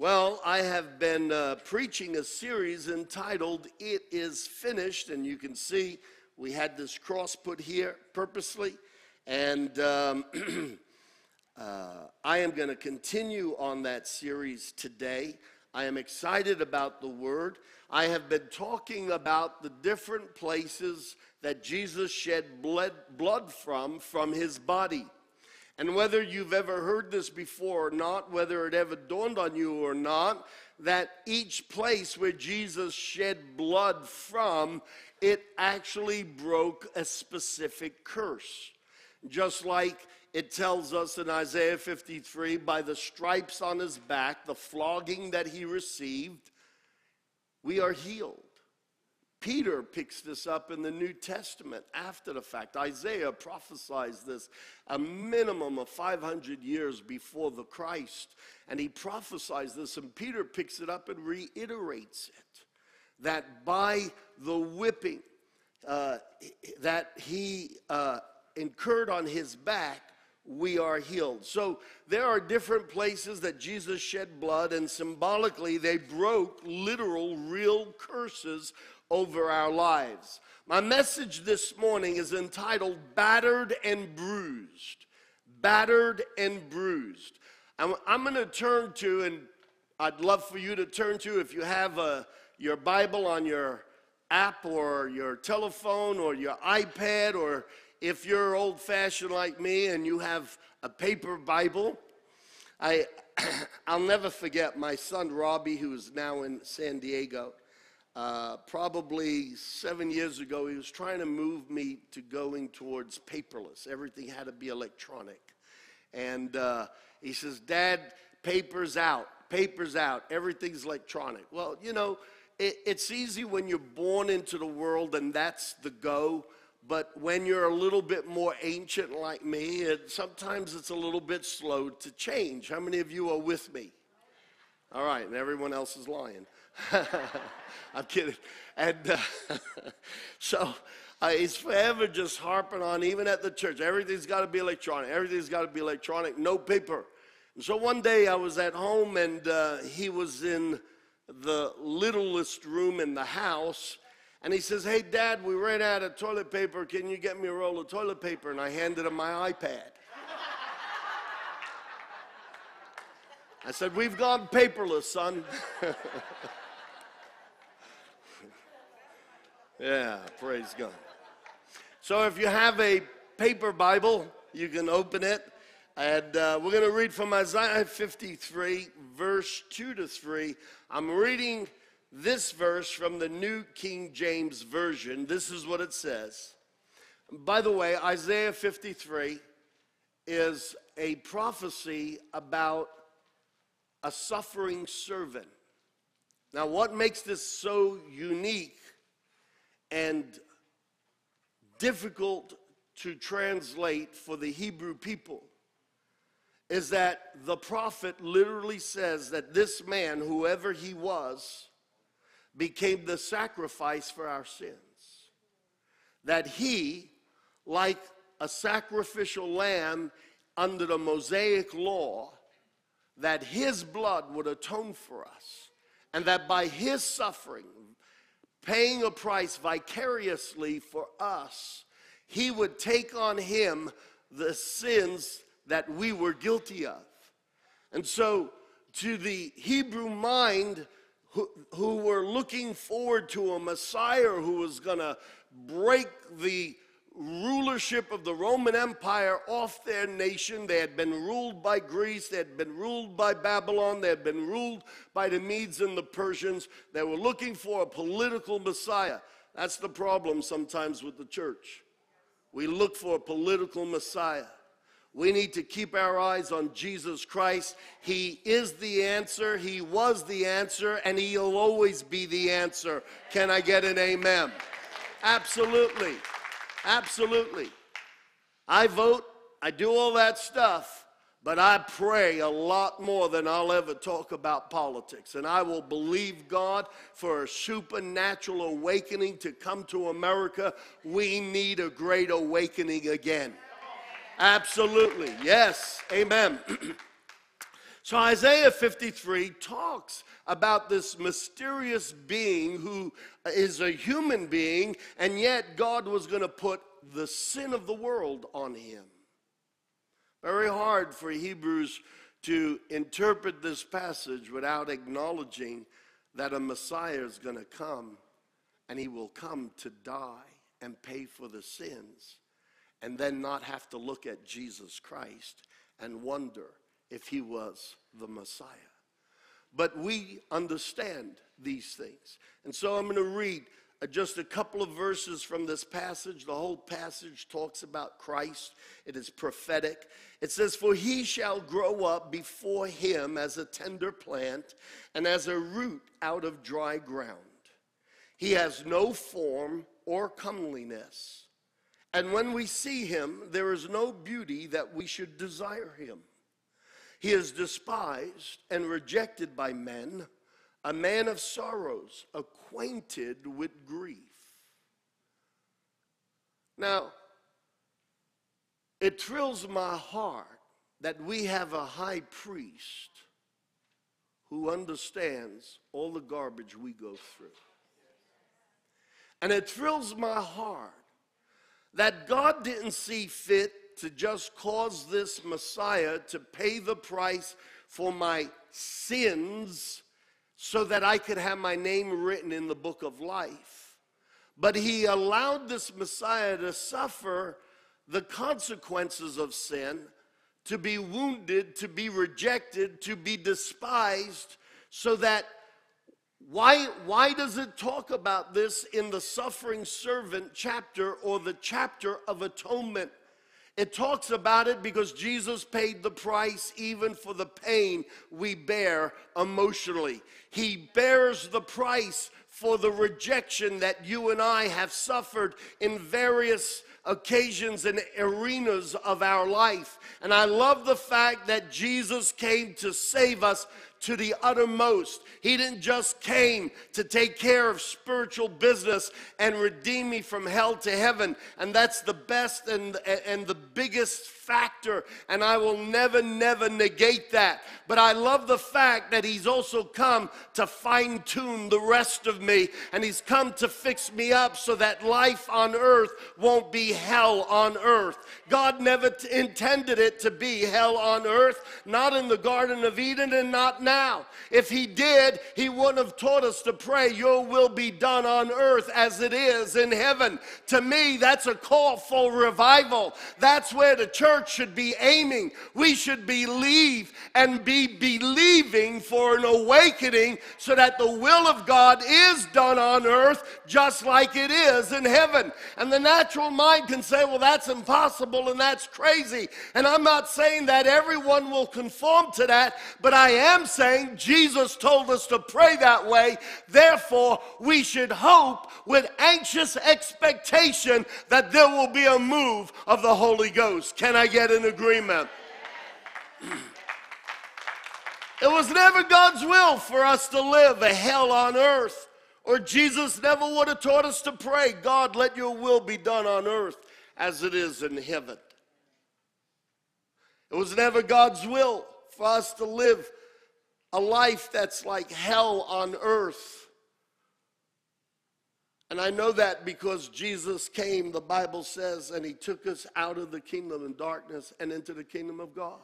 Well, I have been preaching a series entitled, It Is Finished, and you can see we had this cross put here purposely, and I am going to continue on that series today. I am excited about the Word. I have been talking about the different places that Jesus shed blood from his body. And whether you've ever heard this before or not, whether it ever dawned on you or not, that each place where Jesus shed blood from, it actually broke a specific curse. Just like it tells us in Isaiah 53, by the stripes on his back, the flogging that he received, we are healed. Peter picks this up in the New Testament after the fact. Isaiah prophesies this a minimum of 500 years before the Christ. And he prophesies this, and Peter picks it up and reiterates it. That by the whipping that he incurred on his back, we are healed. So there are different places that Jesus shed blood, and symbolically they broke literal, real curses over our lives. My message this morning is entitled Battered and Bruised. Battered and Bruised. I'm going to turn to, and I'd love for you to turn to, if you have your Bible on your app or your telephone or your iPad, or if you're old-fashioned like me and you have a paper Bible. I'll never forget my son Robbie, who is now in San Diego. Probably 7 years ago, he was trying to move me to going towards paperless. Everything had to be electronic. And he says, Dad, paper's out. Paper's out. Everything's electronic. Well, you know, it's easy when you're born into the world and that's the go. But when you're a little bit more ancient like me, sometimes it's a little bit slow to change. How many of you are with me? All right, and everyone else is lying. I'm kidding. And so he's forever just harping on, even at the church, everything's got to be electronic. Everything's got to be electronic, no paper. And so one day I was at home, and he was in the littlest room in the house. And he says, hey, Dad, we ran out of toilet paper. Can you get me a roll of toilet paper? And I handed him my iPad. I said, we've gone paperless, son. Yeah, praise God. So if you have a paper Bible, you can open it. And we're going to read from Isaiah 53, verse 2 to 3. I'm reading this verse from the New King James Version. This is what it says. By the way, Isaiah 53 is a prophecy about a suffering servant. Now, what makes this so unique and difficult to translate for the Hebrew people is that the prophet literally says that this man, whoever he was, became the sacrifice for our sins. That he, like a sacrificial lamb under the Mosaic law, that his blood would atone for us, and that by his suffering, paying a price vicariously for us, he would take on him the sins that we were guilty of. And so to the Hebrew mind, who were looking forward to a Messiah who was going to break the rulership of the Roman Empire off their nation. They had been ruled by Greece. They had been ruled by Babylon. They had been ruled by the Medes and the Persians. They were looking for a political Messiah. That's the problem sometimes with the church. We look for a political Messiah. We need to keep our eyes on Jesus Christ. He is the answer. He was the answer, and he'll always be the answer. Can I get an amen? Absolutely. Absolutely. I vote, I do all that stuff, but I pray a lot more than I'll ever talk about politics. And I will believe God for a supernatural awakening to come to America. We need a great awakening again. Absolutely. Yes. Amen. So Isaiah 53 talks about this mysterious being who is a human being, and yet God was going to put the sin of the world on him. Very hard for Hebrews to interpret this passage without acknowledging that a Messiah is going to come, and he will come to die and pay for the sins, and then not have to look at Jesus Christ and wonder if he was the Messiah. But we understand these things. And so I'm going to read just a couple of verses from this passage. The whole passage talks about Christ. It is prophetic. It says, "For he shall grow up before him as a tender plant and as a root out of dry ground. He has no form or comeliness. And when we see him, there is no beauty that we should desire him. He is despised and rejected by men, a man of sorrows, acquainted with grief." Now, it thrills my heart that we have a high priest who understands all the garbage we go through. And it thrills my heart that God didn't see fit to just cause this Messiah to pay the price for my sins so that I could have my name written in the book of life. But he allowed this Messiah to suffer the consequences of sin, to be wounded, to be rejected, to be despised, so that why does it talk about this in the suffering servant chapter or the chapter of atonement? It talks about it because Jesus paid the price even for the pain we bear emotionally. He bears the price for the rejection that you and I have suffered in various occasions and arenas of our life. And I love the fact that Jesus came to save us to the uttermost. He didn't just came to take care of spiritual business and redeem me from hell to heaven. And that's the best and the biggest factor. And I will never negate that. But I love the fact that he's also come to fine-tune the rest of me. And he's come to fix me up so that life on earth won't be hell on earth. God never intended it to be hell on earth. Not in the Garden of Eden and not now. If he did, he wouldn't have taught us to pray, "Your will be done on earth as it is in heaven." To me, that's a call for revival. That's where the church should be aiming. We should believe and be believing for an awakening so that the will of God is done on earth just like it is in heaven. And the natural mind can say, "Well, that's impossible and that's crazy." And I'm not saying that everyone will conform to that, but I am saying Jesus told us to pray that way. Therefore, we should hope with anxious expectation that there will be a move of the Holy Ghost. Can I get an agreement? It was never God's will for us to live a hell on earth, or Jesus never would have taught us to pray, "God, let your will be done on earth as it is in heaven." It was never God's will for us to live a life that's like hell on earth. And I know that because Jesus came, the Bible says, and he took us out of the kingdom of darkness and into the kingdom of God.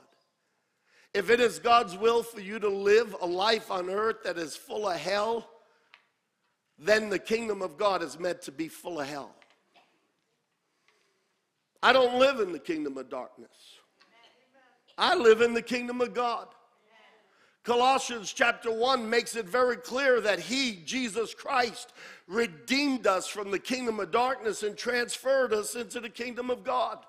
If it is God's will for you to live a life on earth that is full of hell, then the kingdom of God is meant to be full of hell. I don't live in the kingdom of darkness. I live in the kingdom of God. Colossians chapter 1 makes it very clear that he, Jesus Christ, redeemed us from the kingdom of darkness and transferred us into the kingdom of God.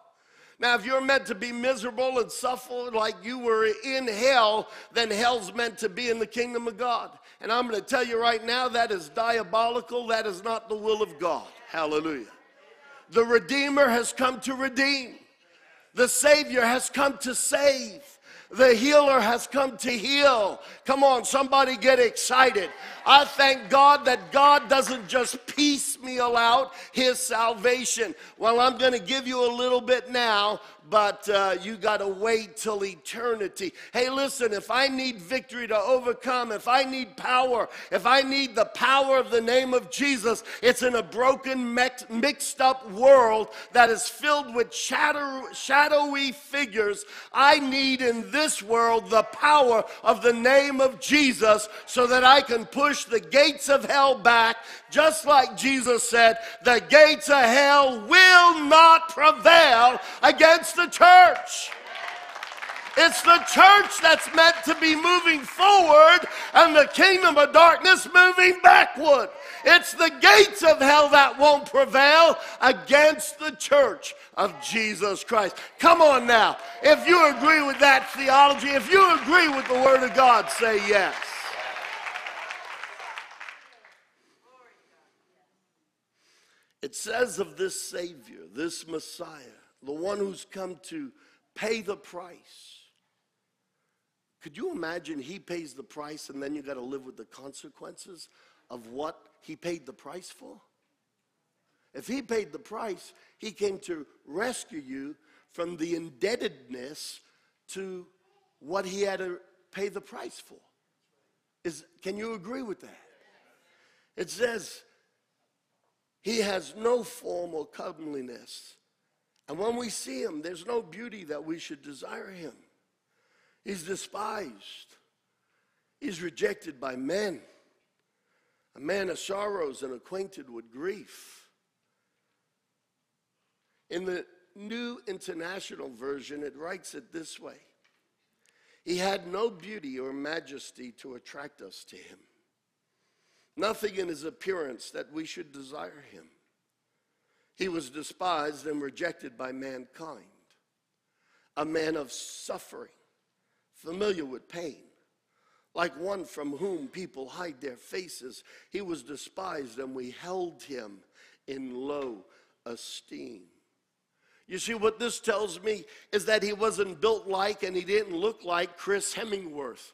Now, if you're meant to be miserable and suffer like you were in hell, then hell's meant to be in the kingdom of God. And I'm going to tell you right now, that is diabolical. That is not the will of God. Hallelujah. The Redeemer has come to redeem. The Savior has come to save. The healer has come to heal. Come on, somebody get excited. I thank God that God doesn't just piecemeal out his salvation. Well, I'm going to give you a little bit now, but you got to wait till eternity. Hey, listen, if I need victory to overcome, if I need power, if I need the power of the name of Jesus, it's in a broken, mixed up world that is filled with shadowy figures. I need in this world the power of the name of Jesus so that I can push the gates of hell back, just like Jesus said, the gates of hell will not prevail against the church. It's the church that's meant to be moving forward and the kingdom of darkness moving backward. It's the gates of hell that won't prevail against the church of Jesus Christ. Come on now. If you agree with that theology, if you agree with the Word of God, say yes. It says of this Savior, this Messiah, the one who's come to pay the price. Could you imagine he pays the price and then you got to live with the consequences of what he paid the price for? If he paid the price, he came to rescue you from the indebtedness to what he had to pay the price for. Can you agree with that? It says, he has no form or comeliness. And when we see him, there's no beauty that we should desire him. He's despised. He's rejected by men. A man of sorrows and acquainted with grief. In the New International Version, it writes it this way. He had no beauty or majesty to attract us to him. Nothing in his appearance that we should desire him. He was despised and rejected by mankind. A man of suffering, familiar with pain, like one from whom people hide their faces. He was despised and we held him in low esteem. You see, what this tells me is that he wasn't built like and he didn't look like Chris Hemsworth.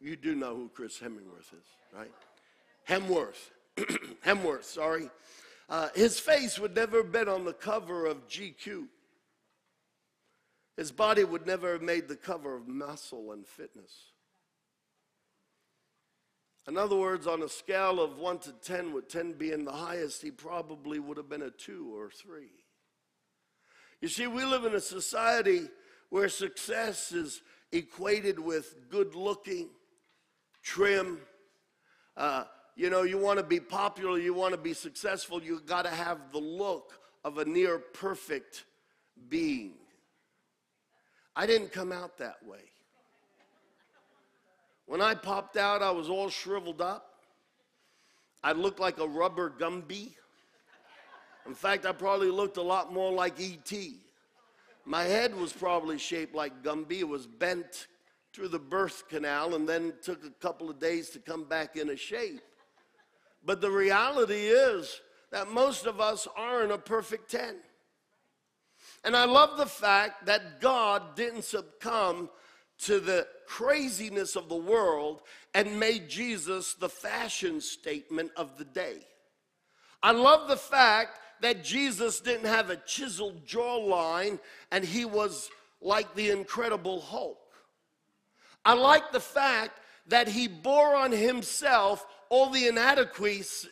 You do know who Chris Hemsworth is, right? Hemsworth, sorry. His face would never have been on the cover of GQ. His body would never have made the cover of Muscle and Fitness. In other words, on a scale of 1 to 10, with 10 being the highest, he probably would have been a 2 or 3. You see, we live in a society where success is equated with good looking, trim. You know, you want to be popular, you want to be successful, you got to have the look of a near perfect being. I didn't come out that way. When I popped out, I was all shriveled up. I looked like a rubber Gumby. In fact, I probably looked a lot more like E.T. My head was probably shaped like Gumby. It was bent through the birth canal and then took a couple of days to come back into shape. But the reality is that most of us aren't a perfect 10. And I love the fact that God didn't succumb to the craziness of the world and made Jesus the fashion statement of the day. I love the fact that Jesus didn't have a chiseled jawline and he was like the Incredible Hulk. I like the fact that he bore on himself all the inadequacies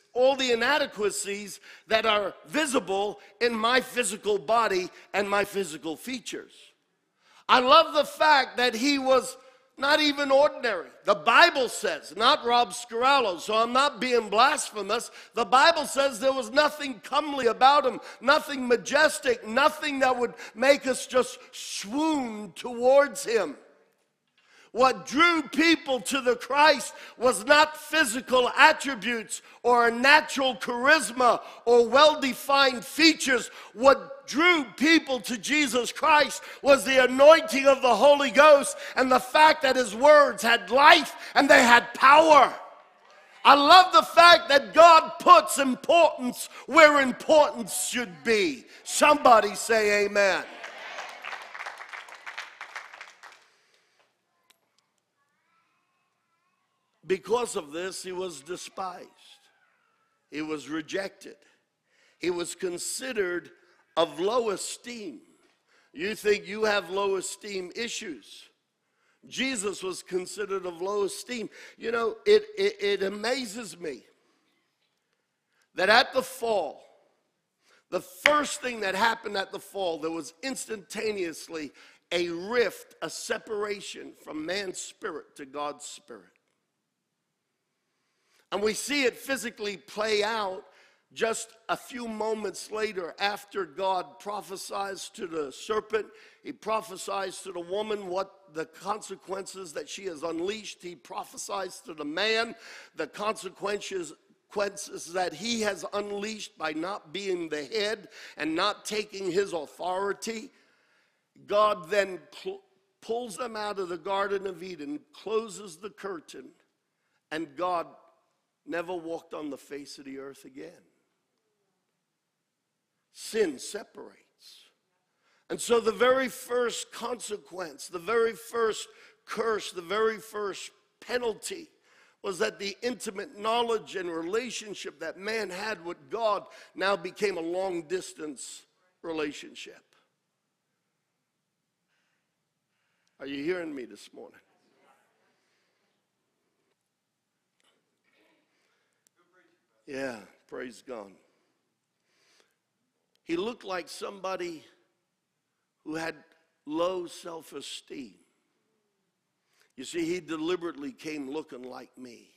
that are visible in my physical body and my physical features. I love the fact that he was not even ordinary. The Bible says, not Rob Scarallo, so I'm not being blasphemous. The Bible says there was nothing comely about him, nothing majestic, nothing that would make us just swoon towards him. What drew people to the Christ was not physical attributes or a natural charisma or well-defined features. What drew people to Jesus Christ was the anointing of the Holy Ghost and the fact that his words had life and they had power. I love the fact that God puts importance where importance should be. Somebody say amen. Because of this, he was despised. He was rejected. He was considered of low esteem. You think you have low esteem issues. Jesus was considered of low esteem. You know, it amazes me that at the fall, the first thing that happened at the fall, there was instantaneously a rift, a separation from man's spirit to God's spirit. And we see it physically play out just a few moments later after God prophesies to the serpent. He prophesies to the woman what the consequences that she has unleashed. He prophesies to the man the consequences that he has unleashed by not being the head and not taking his authority. God then pulls them out of the Garden of Eden, closes the curtain, and God never walked on the face of the earth again. Sin separates. And so the very first consequence, the very first curse, the very first penalty was that the intimate knowledge and relationship that man had with God now became a long-distance relationship. Are you hearing me this morning? Yeah, praise God. He looked like somebody who had low self-esteem. You see, he deliberately came looking like me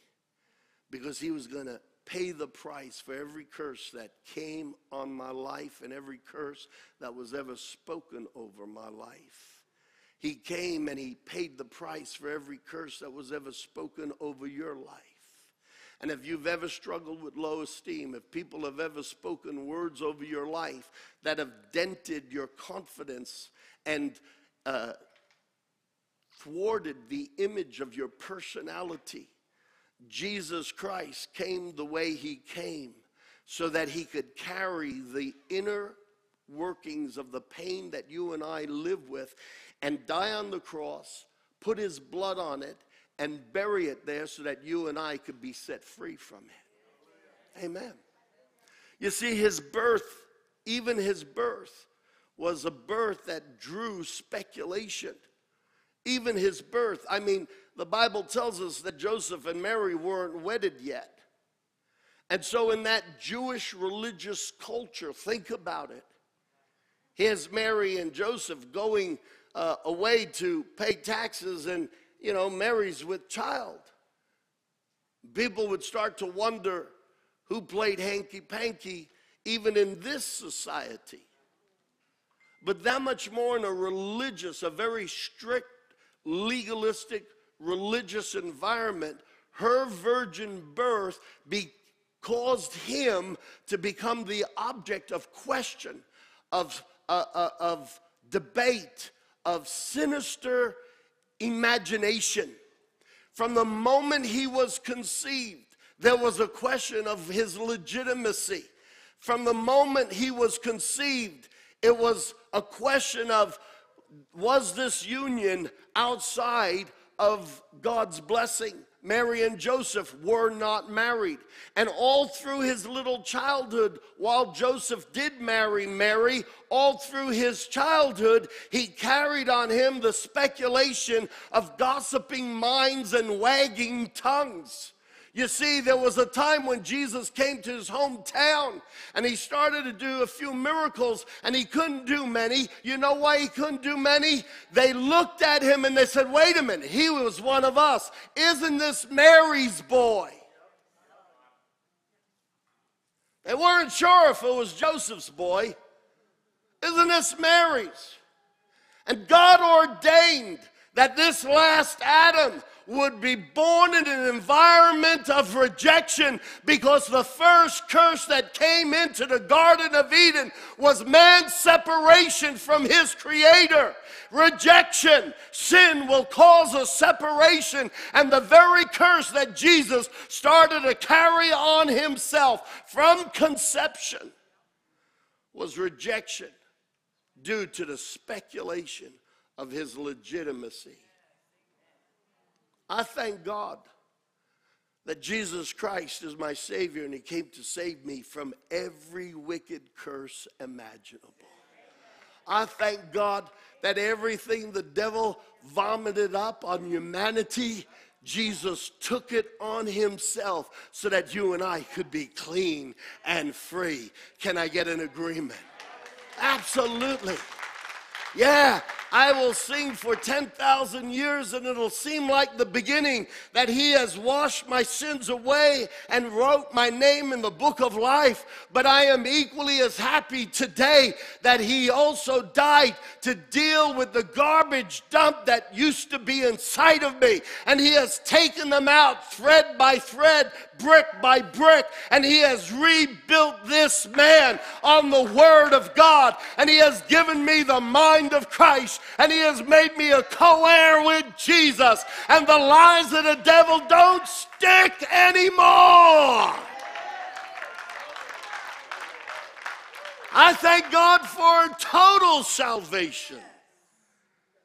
because he was going to pay the price for every curse that came on my life and every curse that was ever spoken over my life. He came and he paid the price for every curse that was ever spoken over your life. And if you've ever struggled with low esteem, if people have ever spoken words over your life that have dented your confidence and thwarted the image of your personality, Jesus Christ came the way he came so that he could carry the inner workings of the pain that you and I live with and die on the cross, put his blood on it, and bury it there so that you and I could be set free from it. Amen. You see, his birth, even his birth, was a birth that drew speculation. Even his birth, I mean, the Bible tells us that Joseph and Mary weren't wedded yet. And so in that Jewish religious culture, think about it. Here's Mary and Joseph going away to pay taxes, and, you know, Mary's with child. People would start to wonder who played hanky-panky even in this society. But that much more in a religious, a very strict, legalistic, religious environment, her virgin birth caused him to become the object of question, of debate, of sinister imagination. From the moment he was conceived, there was a question of his legitimacy. From the moment he was conceived, it was a question of, was this union outside of God's blessing? Mary and Joseph were not married. And all through his little childhood, while Joseph did marry Mary, all through his childhood, he carried on him the speculation of gossiping minds and wagging tongues. You see, there was a time when Jesus came to his hometown and he started to do a few miracles and he couldn't do many. You know why he couldn't do many? They looked at him and they said, wait a minute, he was one of us. Isn't this Mary's boy? They weren't sure if it was Joseph's boy. Isn't this Mary's? And God ordained that this last Adam would be born in an environment of rejection, because the first curse that came into the Garden of Eden was man's separation from his Creator. Rejection, sin will cause a separation, and the very curse that Jesus started to carry on himself from conception was rejection due to the speculation of his legitimacy. I thank God that Jesus Christ is my Savior and He came to save me from every wicked curse imaginable. I thank God that everything the devil vomited up on humanity, Jesus took it on Himself so that you and I could be clean and free. Can I get an agreement? Absolutely. Yeah, I will sing for 10,000 years and it'll seem like the beginning, that He has washed my sins away and wrote my name in the book of life. But I am equally as happy today that He also died to deal with the garbage dump that used to be inside of me. And He has taken them out thread by thread, brick by brick. And He has rebuilt this man on the Word of God. And He has given me the mind of Christ. And He has made me a co-heir with Jesus. And the lies of the devil don't stick anymore. I thank God for total salvation.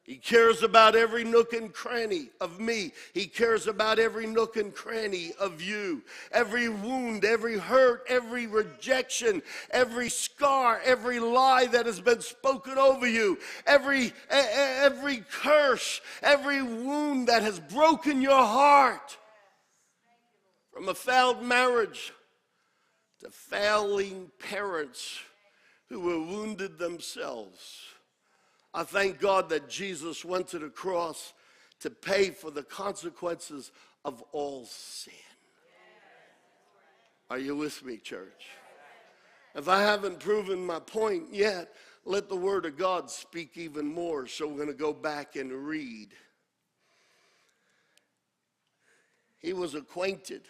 He cares about every nook and cranny of me. He cares about every nook and cranny of you. Every wound, every hurt, every rejection, every scar, every lie that has been spoken over you, every curse, every wound that has broken your heart. From a failed marriage to failing parents who were wounded themselves. I thank God that Jesus went to the cross to pay for the consequences of all sin. Are you with me, church? If I haven't proven my point yet, let the Word of God speak even more. So we're going to go back and read. He was acquainted.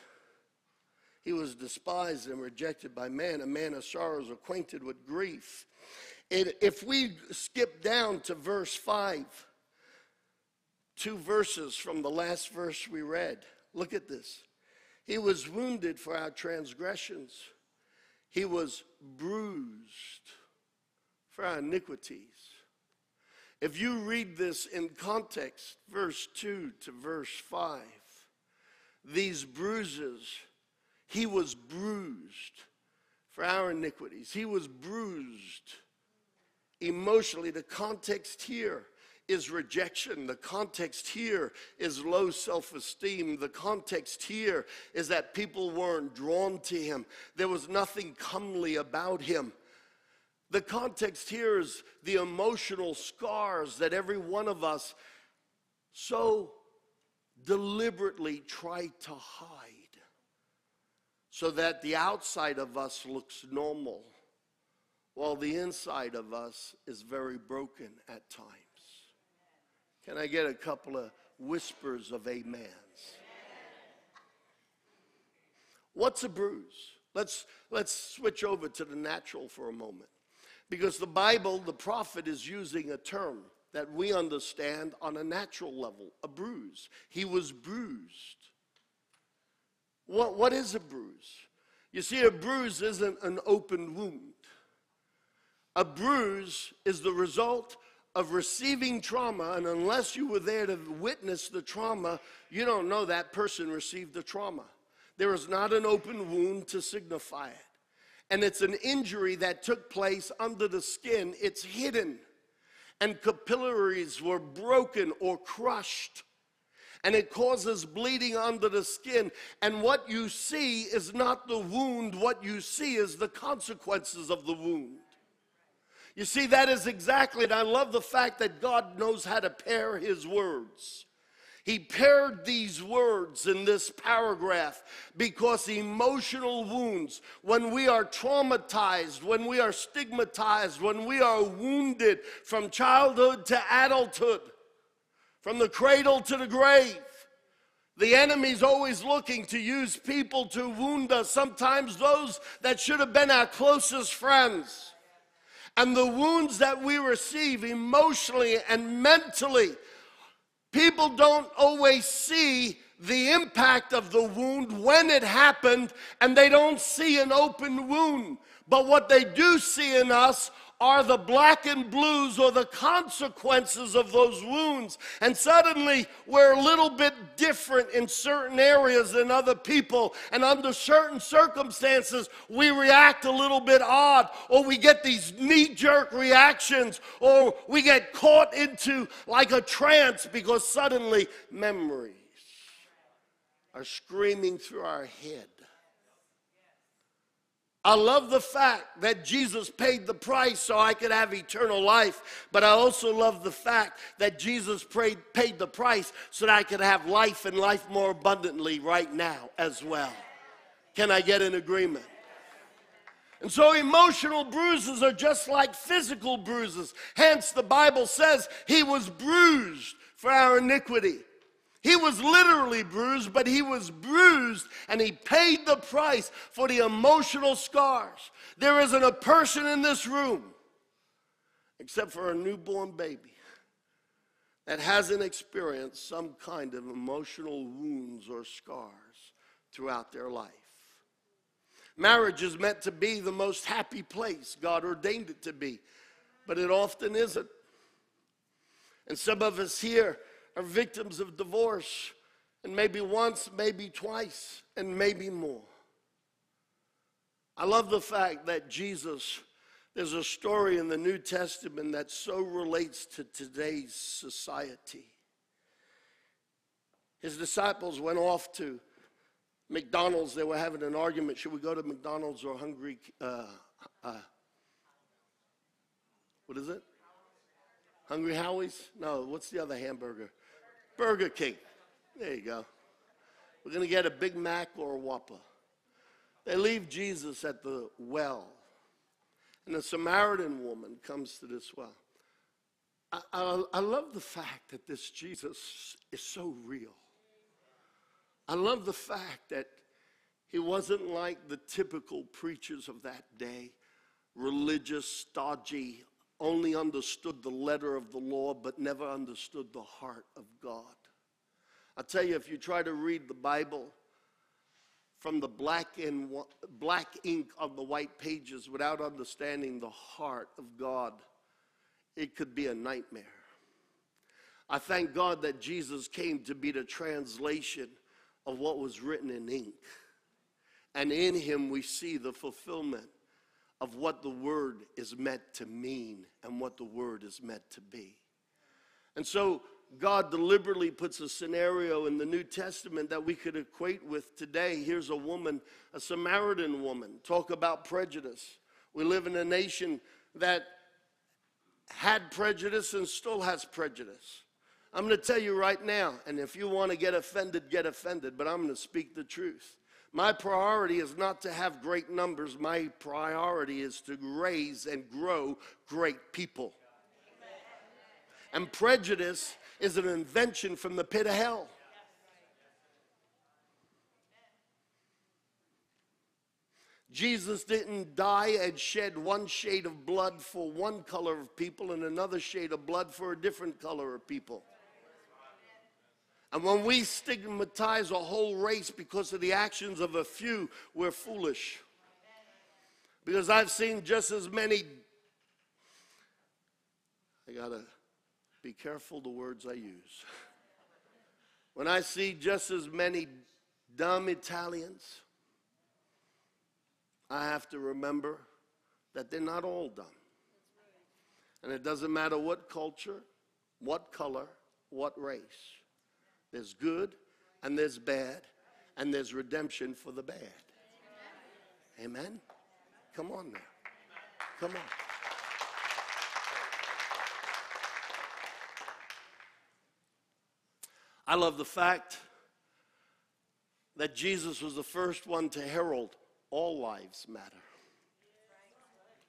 He was despised and rejected by man, a man of sorrows, acquainted with grief. And if we skip down to verse 5, 2 verses from the last verse we read, look at this. He was wounded for our transgressions. He was bruised for our iniquities. If you read this in context, verse 2 to verse 5, these bruises, He was bruised for our iniquities. He was bruised. Emotionally, the context here is rejection. The context here is low self-esteem. The context here is that people weren't drawn to Him. There was nothing comely about Him. The context here is the emotional scars that every one of us so deliberately tried to hide so that the outside of us looks normal, while the inside of us is very broken at times. Can I get a couple of whispers of amens? Amen. What's a bruise? Let's switch over to the natural for a moment. Because the Bible, the prophet is using a term that we understand on a natural level, a bruise. He was bruised. What is a bruise? You see, a bruise isn't an open wound. A bruise is the result of receiving trauma, and unless you were there to witness the trauma, you don't know that person received the trauma. There is not an open wound to signify it. And it's an injury that took place under the skin. It's hidden. And capillaries were broken or crushed. And it causes bleeding under the skin. And what you see is not the wound. What you see is the consequences of the wound. You see, that is exactly, and I love the fact that God knows how to pair His words. He paired these words in this paragraph because emotional wounds, when we are traumatized, when we are stigmatized, when we are wounded from childhood to adulthood, from the cradle to the grave, the enemy's always looking to use people to wound us, sometimes those that should have been our closest friends. And the wounds that we receive emotionally and mentally, people don't always see the impact of the wound when it happened, and they don't see an open wound. But what they do see in us are the black and blues or the consequences of those wounds. And suddenly we're a little bit different in certain areas than other people, and under certain circumstances we react a little bit odd, or we get these knee-jerk reactions, or we get caught into like a trance because suddenly memories are screaming through our head. I love the fact that Jesus paid the price so I could have eternal life, but I also love the fact that Jesus paid the price so that I could have life and life more abundantly right now as well. Can I get an agreement? And so emotional bruises are just like physical bruises. Hence, the Bible says he was bruised for our iniquity. He was literally bruised, but he was bruised and he paid the price for the emotional scars. There isn't a person in this room, except for a newborn baby, that hasn't experienced some kind of emotional wounds or scars throughout their life. Marriage is meant to be the most happy place God ordained it to be, but it often isn't. And some of us here are victims of divorce, and maybe once, maybe twice, and maybe more. I love the fact that Jesus, there's a story in the New Testament that so relates to today's society. His disciples went off to McDonald's. They were having an argument. Should we go to McDonald's or Hungry Howie's? No, what's the other hamburger? Burger King. There you go. We're going to get a Big Mac or a Whopper. They leave Jesus at the well, and a Samaritan woman comes to this well. I love the fact that this Jesus is so real. I love the fact that he wasn't like the typical preachers of that day, religious, stodgy, only understood the letter of the law, but never understood the heart of God. I tell you, if you try to read the Bible from the black ink on the white pages without understanding the heart of God, it could be a nightmare. I thank God that Jesus came to be the translation of what was written in ink. And in him we see the fulfillment of what the word is meant to mean and what the word is meant to be. And so God deliberately puts a scenario in the New Testament that we could equate with today. Here's a woman, a Samaritan woman. Talk about prejudice. We live in a nation that had prejudice and still has prejudice. I'm going to tell you right now, and if you want to get offended, but I'm going to speak the truth. My priority is not to have great numbers. My priority is to raise and grow great people. And prejudice is an invention from the pit of hell. Jesus didn't die and shed one shade of blood for one color of people and another shade of blood for a different color of people. And when we stigmatize a whole race because of the actions of a few, we're foolish. Because I've seen just as many. I gotta be careful the words I use. When I see just as many dumb Italians, I have to remember that they're not all dumb. And it doesn't matter what culture, what color, what race. There's good, and there's bad, and there's redemption for the bad. Amen? Amen? Come on now. Come on. I love the fact that Jesus was the first one to herald all lives matter.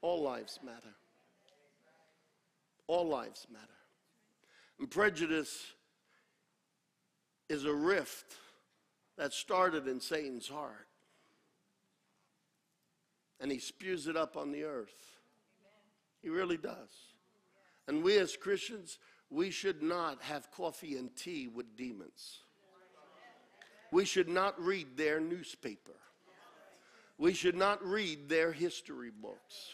All lives matter. All lives matter. And prejudice is a rift that started in Satan's heart. And he spews it up on the earth. He really does. And we as Christians, we should not have coffee and tea with demons. We should not read their newspaper. We should not read their history books.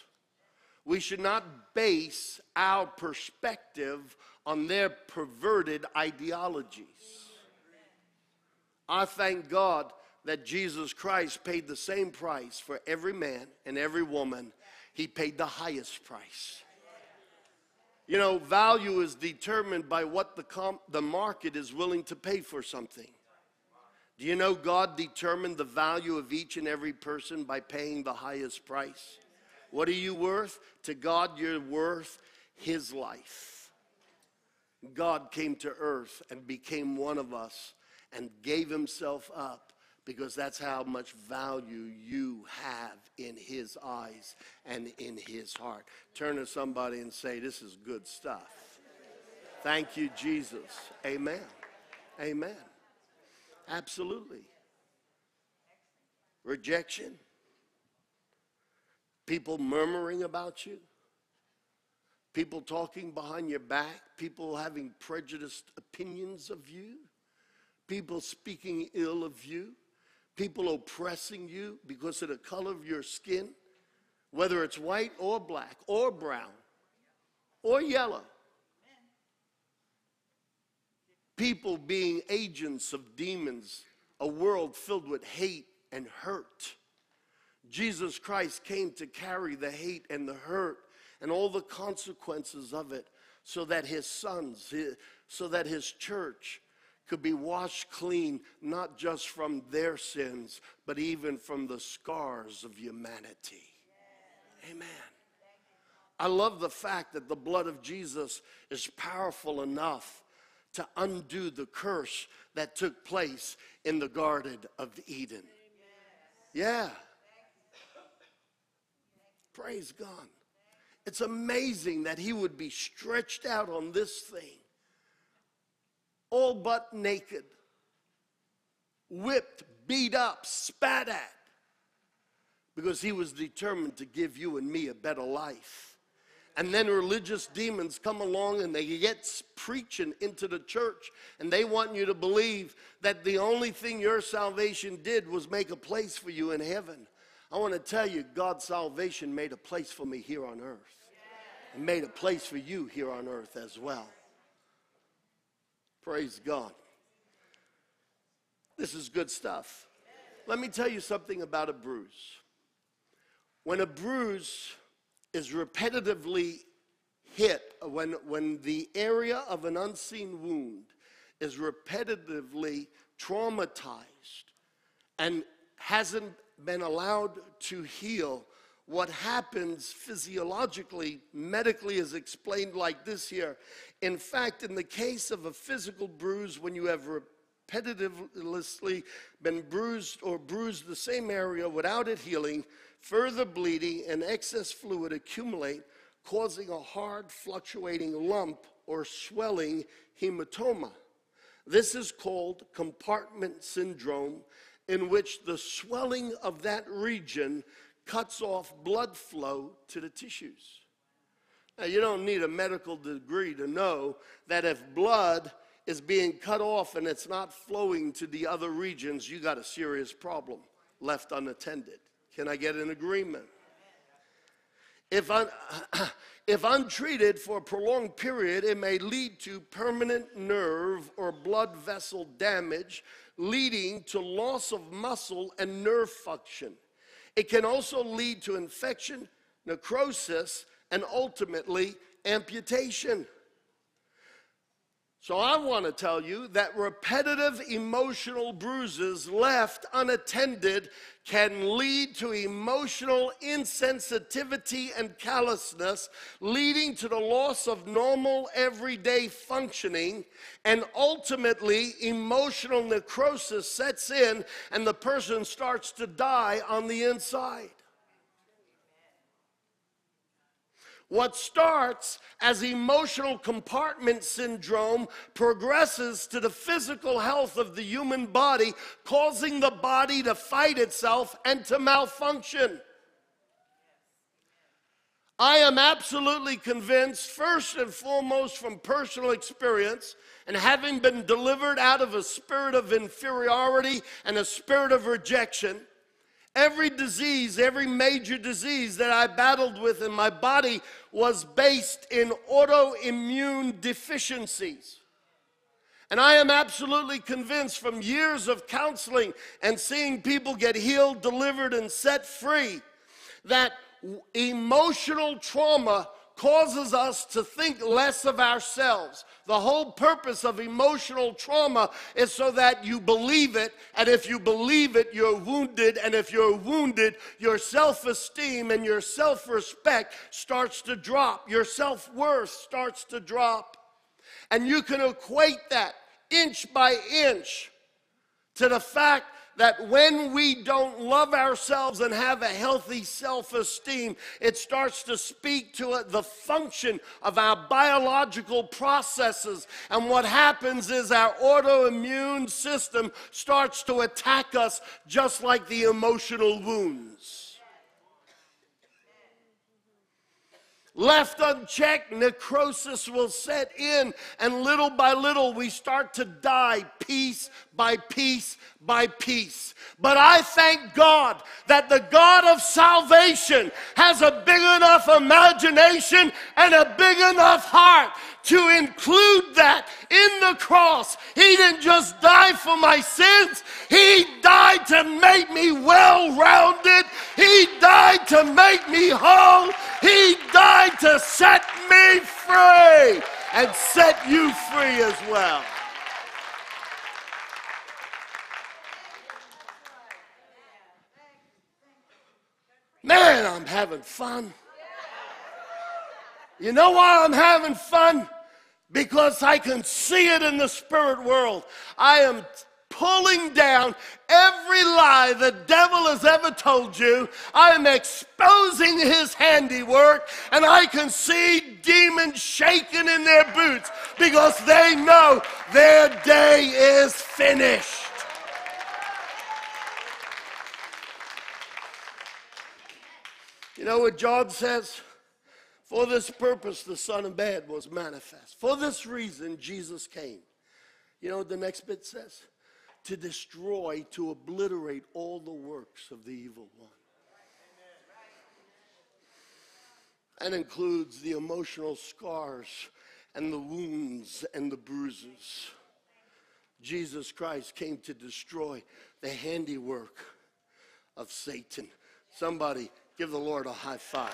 We should not base our perspective on their perverted ideologies. I thank God that Jesus Christ paid the same price for every man and every woman. He paid the highest price. You know, value is determined by what the market is willing to pay for something. Do you know God determined the value of each and every person by paying the highest price? What are you worth? To God, you're worth His life. God came to earth and became one of us and gave Himself up because that's how much value you have in His eyes and in His heart. Turn to somebody and say, this is good stuff. Thank you, Jesus. Amen. Amen. Absolutely. Rejection. People murmuring about you. People talking behind your back. People having prejudiced opinions of you. People speaking ill of you. People oppressing you because of the color of your skin. Whether it's white or black or brown or yellow. People being agents of demons. A world filled with hate and hurt. Jesus Christ came to carry the hate and the hurt and all the consequences of it so that His sons, so that His church could be washed clean, not just from their sins, but even from the scars of humanity. Amen. I love the fact that the blood of Jesus is powerful enough to undo the curse that took place in the Garden of Eden. Yeah. Praise God. It's amazing that He would be stretched out on this thing, all but naked, whipped, beat up, spat at, because He was determined to give you and me a better life. And then religious demons come along and they get preaching into the church, and they want you to believe that the only thing your salvation did was make a place for you in heaven. I want to tell you, God's salvation made a place for me here on earth. It made a place for you here on earth as well. Praise God. This is good stuff. Let me tell you something about a bruise. When a bruise is repetitively hit, when the area of an unseen wound is repetitively traumatized and hasn't been allowed to heal, what happens physiologically, medically, is explained like this here. In fact, in the case of a physical bruise, when you have repetitively been bruised or bruised the same area without it healing, further bleeding and excess fluid accumulate, causing a hard, fluctuating lump or swelling hematoma. This is called compartment syndrome, in which the swelling of that region cuts off blood flow to the tissues. Now, you don't need a medical degree to know that if blood is being cut off and it's not flowing to the other regions, you got a serious problem left unattended. Can I get an agreement? If untreated for a prolonged period, it may lead to permanent nerve or blood vessel damage, leading to loss of muscle and nerve function. It can also lead to infection, necrosis, and ultimately amputation. So I want to tell you that repetitive emotional bruises left unattended can lead to emotional insensitivity and callousness, leading to the loss of normal everyday functioning, and ultimately emotional necrosis sets in and the person starts to die on the inside. What starts as emotional compartment syndrome progresses to the physical health of the human body, causing the body to fight itself and to malfunction. I am absolutely convinced, first and foremost from personal experience, and having been delivered out of a spirit of inferiority and a spirit of rejection, Every disease, every major disease that I battled with in my body was based in autoimmune deficiencies. And I am absolutely convinced from years of counseling and seeing people get healed, delivered, and set free, that emotional trauma causes us to think less of ourselves. The whole purpose of emotional trauma is so that you believe it, and if you believe it, you're wounded, and if you're wounded, your self-esteem and your self-respect starts to drop. Your self-worth starts to drop. And you can equate that inch by inch to the fact that when we don't love ourselves and have a healthy self-esteem, it starts to speak to the function of our biological processes. And what happens is our autoimmune system starts to attack us, just like the emotional wounds. Left unchecked, necrosis will set in, and little by little we start to die piece by piece by piece. But I thank God that the God of salvation has a big enough imagination and a big enough heart to include that in the cross. He didn't just die for my sins. He died to make me well-rounded. He died to make me whole. He died to set me free and set you free as well. Man, I'm having fun. You know why I'm having fun? Because I can see it in the spirit world. I am pulling down every lie the devil has ever told you. I am exposing his handiwork, and I can see demons shaking in their boots because they know their day is finished. You know what John says? For this purpose, the Son of Man was manifest. For this reason, Jesus came. You know what the next bit says? To destroy, to obliterate all the works of the evil one. That includes the emotional scars and the wounds and the bruises. Jesus Christ came to destroy the handiwork of Satan. Somebody give the Lord a high five.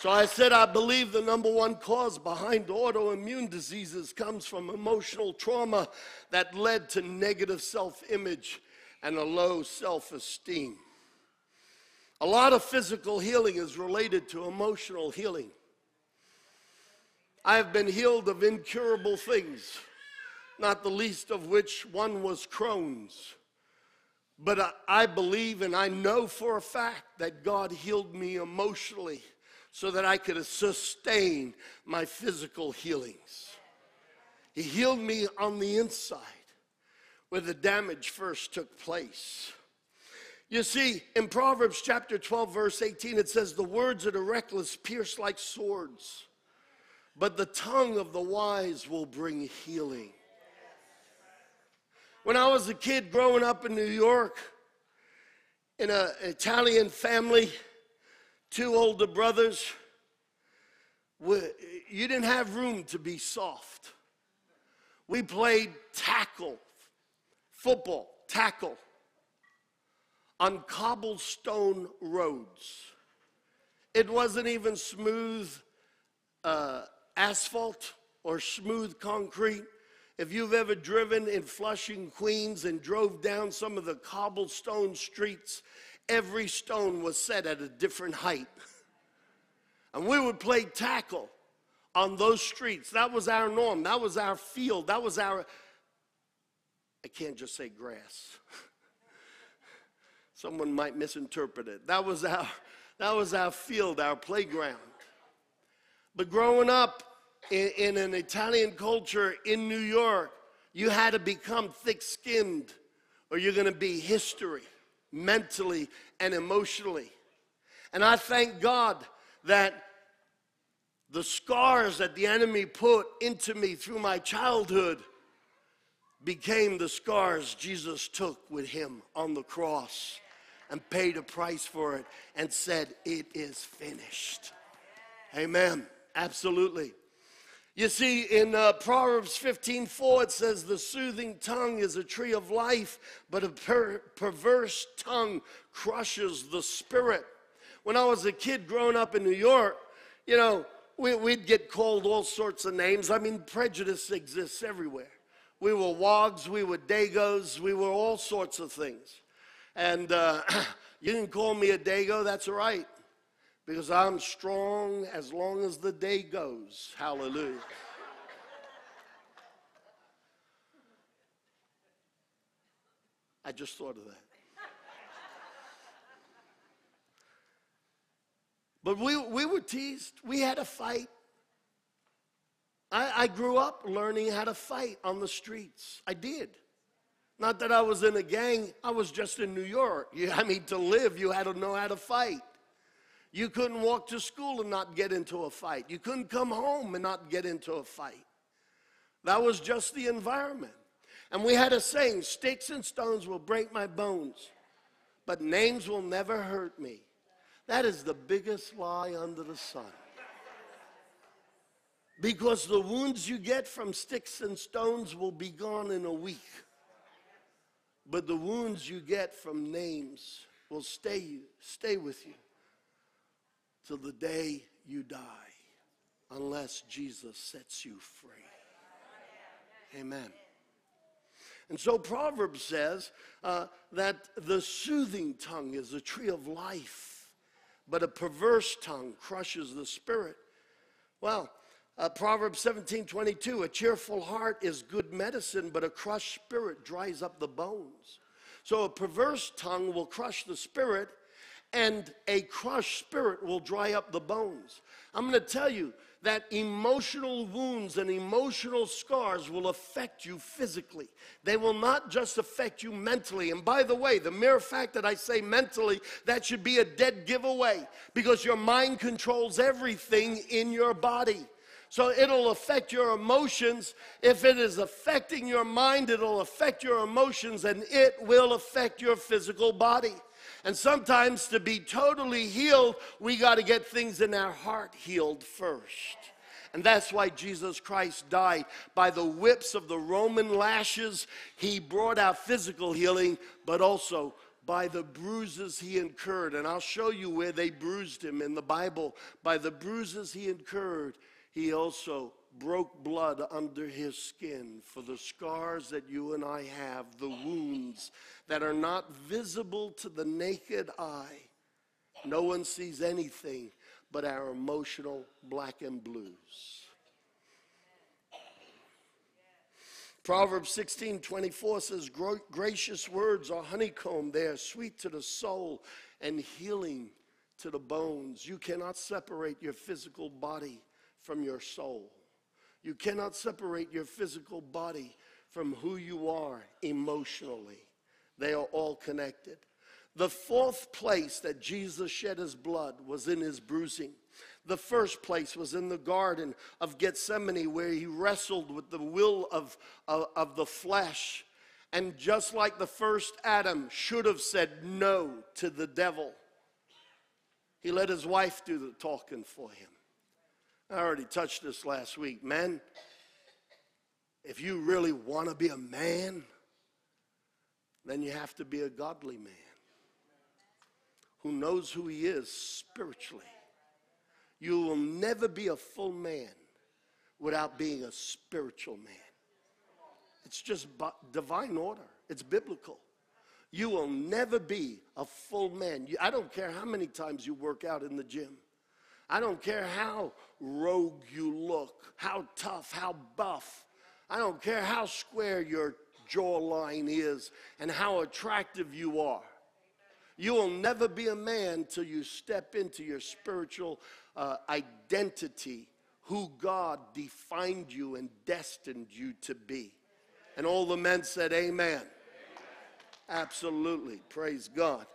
So I said, I believe the number one cause behind autoimmune diseases comes from emotional trauma that led to negative self-image and a low self-esteem. A lot of physical healing is related to emotional healing. I have been healed of incurable things, not the least of which one was Crohn's. But I believe and I know for a fact that God healed me emotionally, so that I could sustain my physical healings. He healed me on the inside, where the damage first took place. You see, in Proverbs chapter 12, verse 18, it says, the words of the reckless pierce like swords, but the tongue of the wise will bring healing. When I was a kid growing up in New York, in an Italian family, two older brothers, you didn't have room to be soft. We played tackle, football, tackle, on cobblestone roads. It wasn't even smooth asphalt or smooth concrete. If you've ever driven in Flushing, Queens, and drove down some of the cobblestone streets, every stone was set at a different height. And we would play tackle on those streets. That was our norm. That was our field. That was our, I can't just say grass. Someone might misinterpret it. That was our field, our playground. But growing up in an Italian culture in New York, you had to become thick-skinned or you're going to be history, mentally and emotionally. And I thank God that the scars that the enemy put into me through my childhood became the scars Jesus took with him on the cross and paid a price for it and said, it is finished. Amen. Absolutely. You see, in Proverbs 15:4, it says, the soothing tongue is a tree of life, but a perverse tongue crushes the spirit. When I was a kid growing up in New York, you know, we'd get called all sorts of names. I mean, prejudice exists everywhere. We were wogs, we were dagos, we were all sorts of things. And you can call me a dago, that's all right. Because I'm strong as long as the day goes. Hallelujah. I just thought of that. But we were teased. We had a fight. I grew up learning how to fight on the streets. I did. Not that I was in a gang. I was just in New York. I mean, to live, you had to know how to fight. You couldn't walk to school and not get into a fight. You couldn't come home and not get into a fight. That was just the environment. And we had a saying, sticks and stones will break my bones, but names will never hurt me. That is the biggest lie under the sun. Because the wounds you get from sticks and stones will be gone in a week. But the wounds you get from names will stay with you till the day you die, unless Jesus sets you free. Amen. And so Proverbs says that the soothing tongue is a tree of life, but a perverse tongue crushes the spirit. Well, Proverbs 17:22, a cheerful heart is good medicine, but a crushed spirit dries up the bones. So a perverse tongue will crush the spirit, and a crushed spirit will dry up the bones. I'm going to tell you that emotional wounds and emotional scars will affect you physically. They will not just affect you mentally. And by the way, the mere fact that I say mentally, that should be a dead giveaway, because your mind controls everything in your body. So it'll affect your emotions. If it is affecting your mind, it'll affect your emotions, and it will affect your physical body. And sometimes to be totally healed, we got to get things in our heart healed first. And that's why Jesus Christ died. By the whips of the Roman lashes, he brought our physical healing, but also by the bruises he incurred. And I'll show you where they bruised him in the Bible. By the bruises he incurred, he also broke blood under his skin for the scars that you and I have, the wounds that are not visible to the naked eye. No one sees anything but our emotional black and blues. Proverbs 16:24 says, gracious words are honeycomb. They are sweet to the soul and healing to the bones. You cannot separate your physical body from your soul. You cannot separate your physical body from who you are emotionally. They are all connected. The fourth place that Jesus shed his blood was in his bruising. The first place was in the Garden of Gethsemane, where he wrestled with the will of the flesh. And just like the first Adam should have said no to the devil, he let his wife do the talking for him. I already touched this last week. Men, if you really want to be a man, then you have to be a godly man who knows who he is spiritually. You will never be a full man without being a spiritual man. It's just divine order. It's biblical. You will never be a full man. I don't care how many times you work out in the gym. I don't care how rogue you look, how tough, how buff. I don't care how square your jawline is and how attractive you are. You will never be a man till you step into your spiritual identity, who God defined you and destined you to be. And all the men said, amen. Absolutely. Praise God.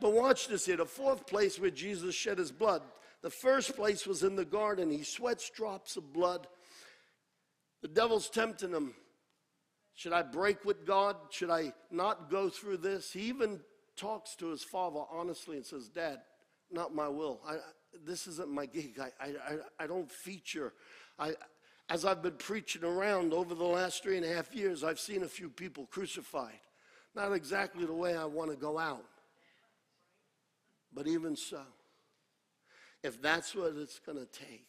But watch this here. The fourth place where Jesus shed his blood. The first place was in the garden. He sweats drops of blood. The devil's tempting him. Should I break with God? Should I not go through this? He even talks to his father honestly and says, Dad, not my will. This isn't my gig. I don't feature. As I've been preaching around over the last 3.5 years, I've seen a few people crucified. Not exactly the way I want to go out. But even so, if that's what it's going to take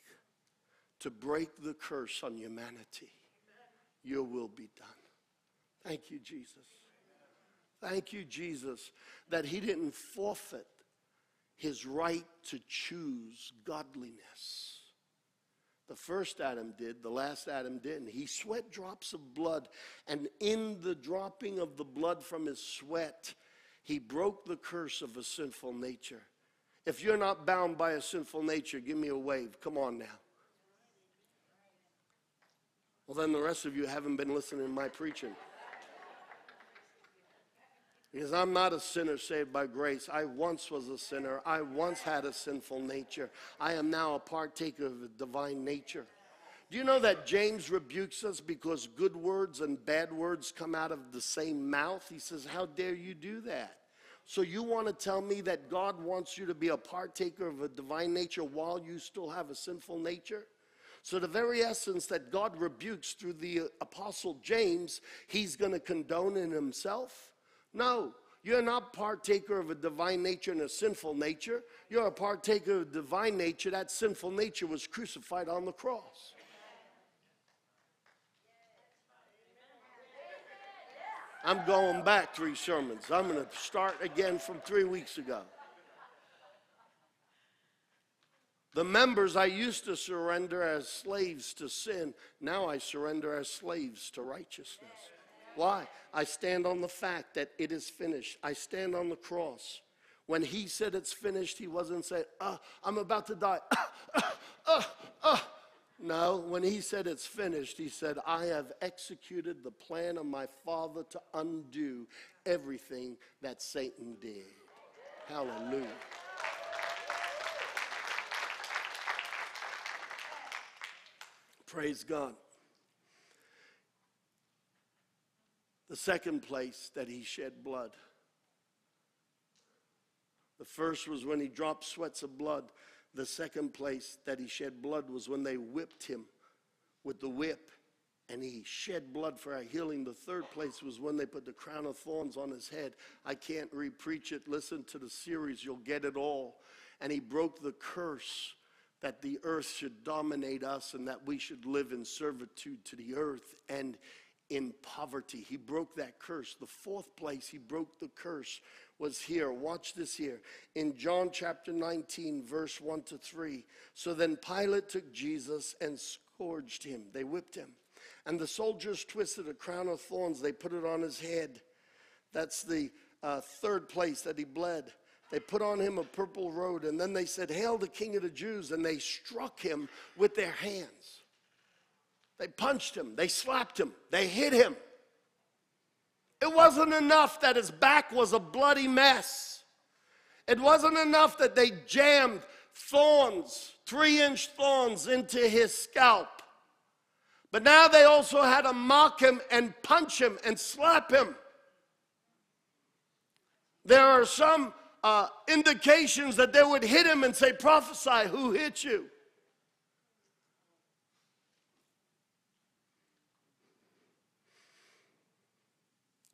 to break the curse on humanity, your will be done. Thank you, Jesus. Thank you, Jesus, that he didn't forfeit his right to choose godliness. The first Adam did, the last Adam didn't. He sweat drops of blood, and in the dropping of the blood from his sweat, he broke the curse of a sinful nature. If you're not bound by a sinful nature, give me a wave. Come on now. Well, then the rest of you haven't been listening to my preaching. Because I'm not a sinner saved by grace. I once was a sinner. I once had a sinful nature. I am now a partaker of the divine nature. Do you know that James rebukes us because good words and bad words come out of the same mouth? He says, how dare you do that? So you want to tell me that God wants you to be a partaker of a divine nature while you still have a sinful nature? So the very essence that God rebukes through the Apostle James, he's going to condone in himself? No, you're not partaker of a divine nature and a sinful nature. You're a partaker of divine nature. That sinful nature was crucified on the cross. I'm going back 3 sermons. I'm going to start again from 3 weeks ago. The members I used to surrender as slaves to sin, now I surrender as slaves to righteousness. Why? I stand on the fact that it is finished. I stand on the cross. When he said it's finished, he wasn't saying, I'm about to die. No, when he said it's finished, he said, I have executed the plan of my Father to undo everything that Satan did. Hallelujah. Praise God. The second place that he shed blood. The first was when he dropped sweats of blood. The second place that he shed blood was when they whipped him with the whip, and he shed blood for our healing. The third place was when they put the crown of thorns on his head. I can't re-preach it. Listen to the series. You'll get it all. And he broke the curse that the earth should dominate us and that we should live in servitude to the earth and in poverty. He broke that curse. The fourth place he broke the curse was here. Watch this here. In John chapter 19, verse 1-3. So then Pilate took Jesus and scourged him. They whipped him. And the soldiers twisted a crown of thorns. They put it on his head. That's the third place that he bled. They put on him a purple robe, and then they said, Hail the King of the Jews, and they struck him with their hands. They punched him. They slapped him. They hit him. It wasn't enough that his back was a bloody mess. It wasn't enough that they jammed thorns, 3-inch thorns, into his scalp. But now they also had to mock him and punch him and slap him. There are some indications that they would hit him and say, prophesy, who hit you?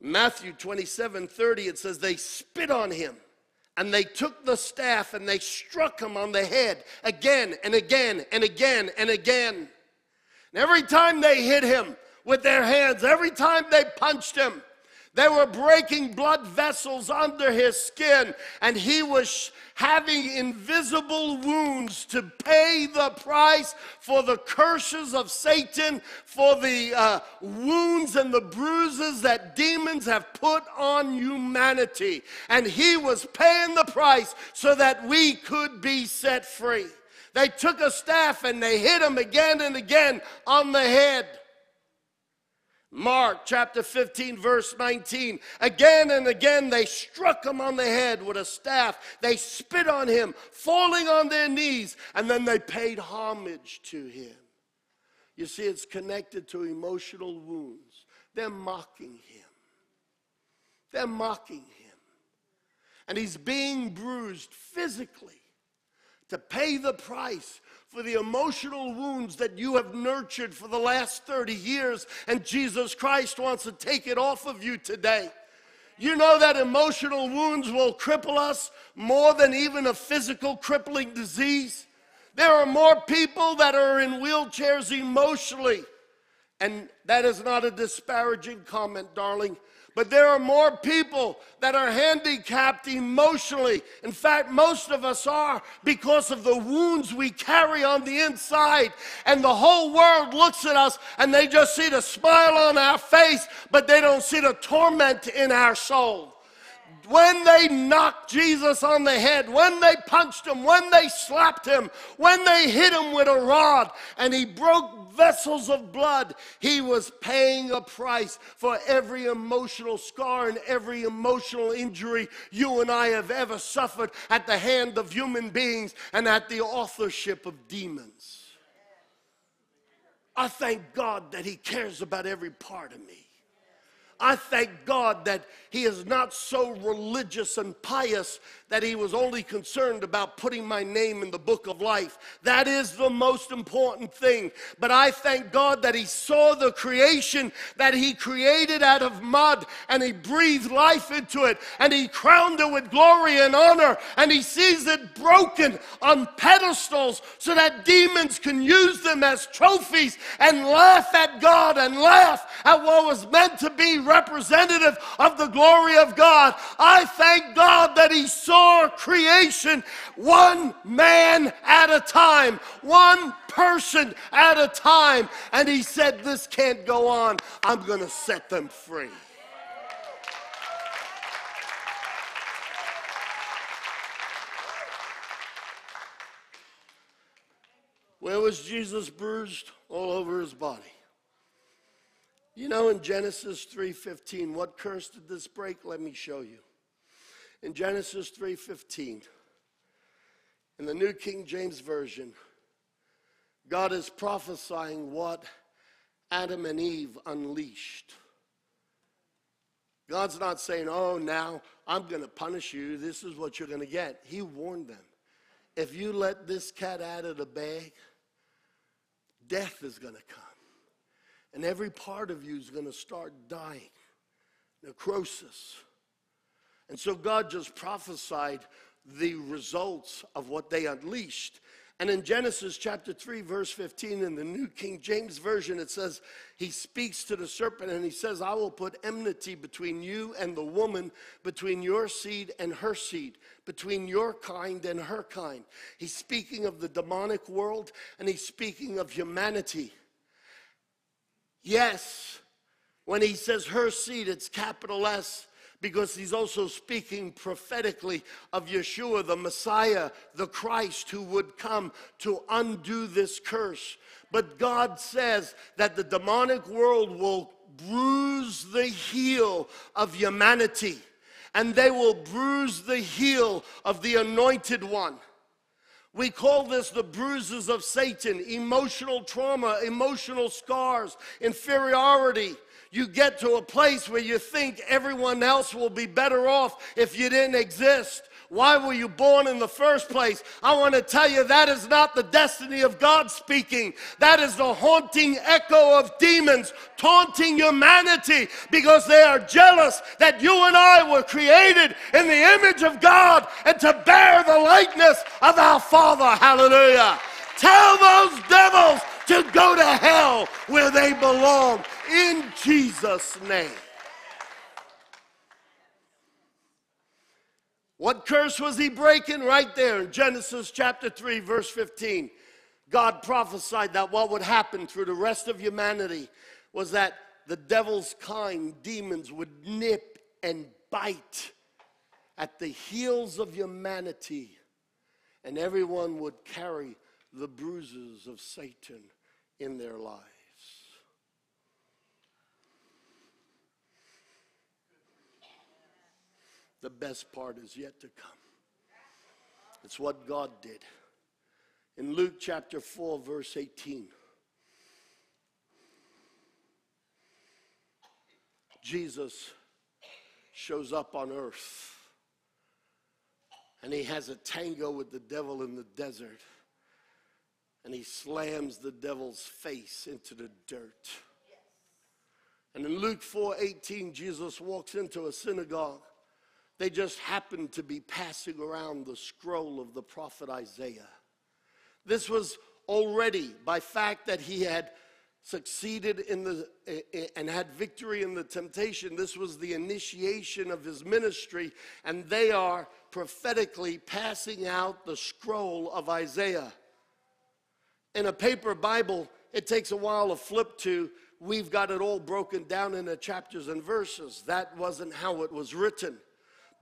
Matthew 27:30, it says, they spit on him, and they took the staff, and they struck him on the head again and again and again and again. And every time they hit him with their hands, every time they punched him, they were breaking blood vessels under his skin, and he was having invisible wounds to pay the price for the curses of Satan, for the wounds and the bruises that demons have put on humanity. And he was paying the price so that we could be set free. They took a staff and they hit him again and again on the head. Mark chapter 15, verse 19. Again and again they struck him on the head with a staff. They spit on him, falling on their knees, and then they paid homage to him. You see, it's connected to emotional wounds. They're mocking him. They're mocking him. And he's being bruised physically to pay the price for the emotional wounds that you have nurtured for the last 30 years, and Jesus Christ wants to take it off of you today. You know that emotional wounds will cripple us more than even a physical crippling disease. There are more people that are in wheelchairs emotionally, and that is not a disparaging comment, darling, but there are more people that are handicapped emotionally. In fact, most of us are, because of the wounds we carry on the inside. And the whole world looks at us and they just see the smile on our face, but they don't see the torment in our soul. When they knocked Jesus on the head, when they punched him, when they slapped him, when they hit him with a rod and he broke vessels of blood, he was paying a price for every emotional scar and every emotional injury you and I have ever suffered at the hand of human beings and at the authorship of demons. I thank God that he cares about every part of me. I thank God that he is not so religious and pious that he was only concerned about putting my name in the book of life. That is the most important thing. But I thank God that he saw the creation that he created out of mud, and he breathed life into it, and he crowned it with glory and honor, and he sees it broken on pedestals so that demons can use them as trophies and laugh at God and laugh at what was meant to be representative of the glory of God. I thank God that he saw creation one man at a time, one person at a time, and he said, this can't go on. I'm going to set them free. Where was Jesus bruised? All over his body. You know, in Genesis 3:15, what curse did this break? Let me show you. In Genesis 3:15, in the New King James Version, God is prophesying what Adam and Eve unleashed. God's not saying, oh, now I'm going to punish you. This is what you're going to get. He warned them. If you let this cat out of the bag, death is going to come. And every part of you is going to start dying. Necrosis. And so God just prophesied the results of what they unleashed. And in Genesis chapter 3, verse 15, in the New King James Version, it says, he speaks to the serpent and he says, I will put enmity between you and the woman, between your seed and her seed, between your kind and her kind. He's speaking of the demonic world, and he's speaking of humanity. Yes, when he says her seed, it's capital S, because he's also speaking prophetically of Yeshua, the Messiah, the Christ, who would come to undo this curse. But God says that the demonic world will bruise the heel of humanity, and they will bruise the heel of the anointed one. We call this the bruises of Satan, emotional trauma, emotional scars, inferiority. You get to a place where you think everyone else will be better off if you didn't exist. Why were you born in the first place? I want to tell you that is not the destiny of God speaking. That is the haunting echo of demons taunting humanity, because they are jealous that you and I were created in the image of God and to bear the likeness of our Father. Hallelujah. Tell those devils to go to hell where they belong in Jesus' name. What curse was he breaking? Right there in Genesis chapter 3, verse 15. God prophesied that what would happen through the rest of humanity was that the devil's kind, demons, would nip and bite at the heels of humanity, and everyone would carry the bruises of Satan in their lives. The best part is yet to come. It's what God did. In Luke chapter 4, verse 18. Jesus shows up on earth and he has a tango with the devil in the desert and he slams the devil's face into the dirt. And in Luke 4:18, Jesus walks into a synagogue. They just happened to be passing around the scroll of the prophet Isaiah. This was already, by fact that he had succeeded in and had victory in the temptation, this was the initiation of his ministry, and they are prophetically passing out the scroll of Isaiah. In a paper Bible, it takes a while to flip to. We've got it all broken down into chapters and verses. That wasn't how it was written.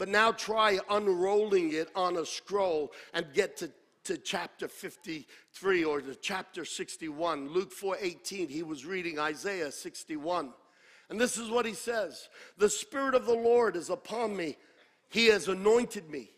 But now try unrolling it on a scroll and get to chapter 53 or to chapter 61. Luke 4:18, he was reading Isaiah 61. And this is what he says. The Spirit of the Lord is upon me. He has anointed me.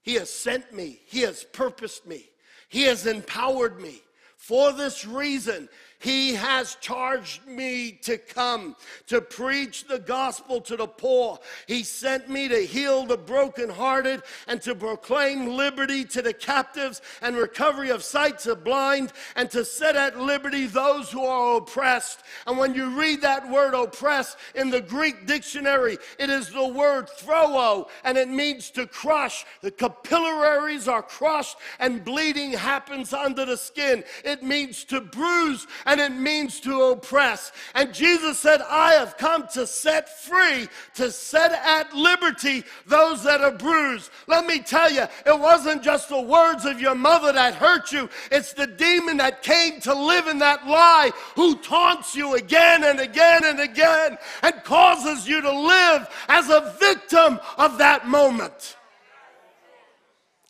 He has sent me. He has purposed me. He has empowered me. For this reason, he has charged me to come to preach the gospel to the poor. He sent me to heal the brokenhearted and to proclaim liberty to the captives and recovery of sight to the blind and to set at liberty those who are oppressed. And when you read that word oppressed in the Greek dictionary, it is the word throwo, and it means to crush. The capillaries are crushed and bleeding happens under the skin. It means to bruise and it means to oppress. And Jesus said, I have come to set free, to set at liberty those that are bruised. Let me tell you, it wasn't just the words of your mother that hurt you. It's the demon that came to live in that lie, who taunts you again and again and again and causes you to live as a victim of that moment.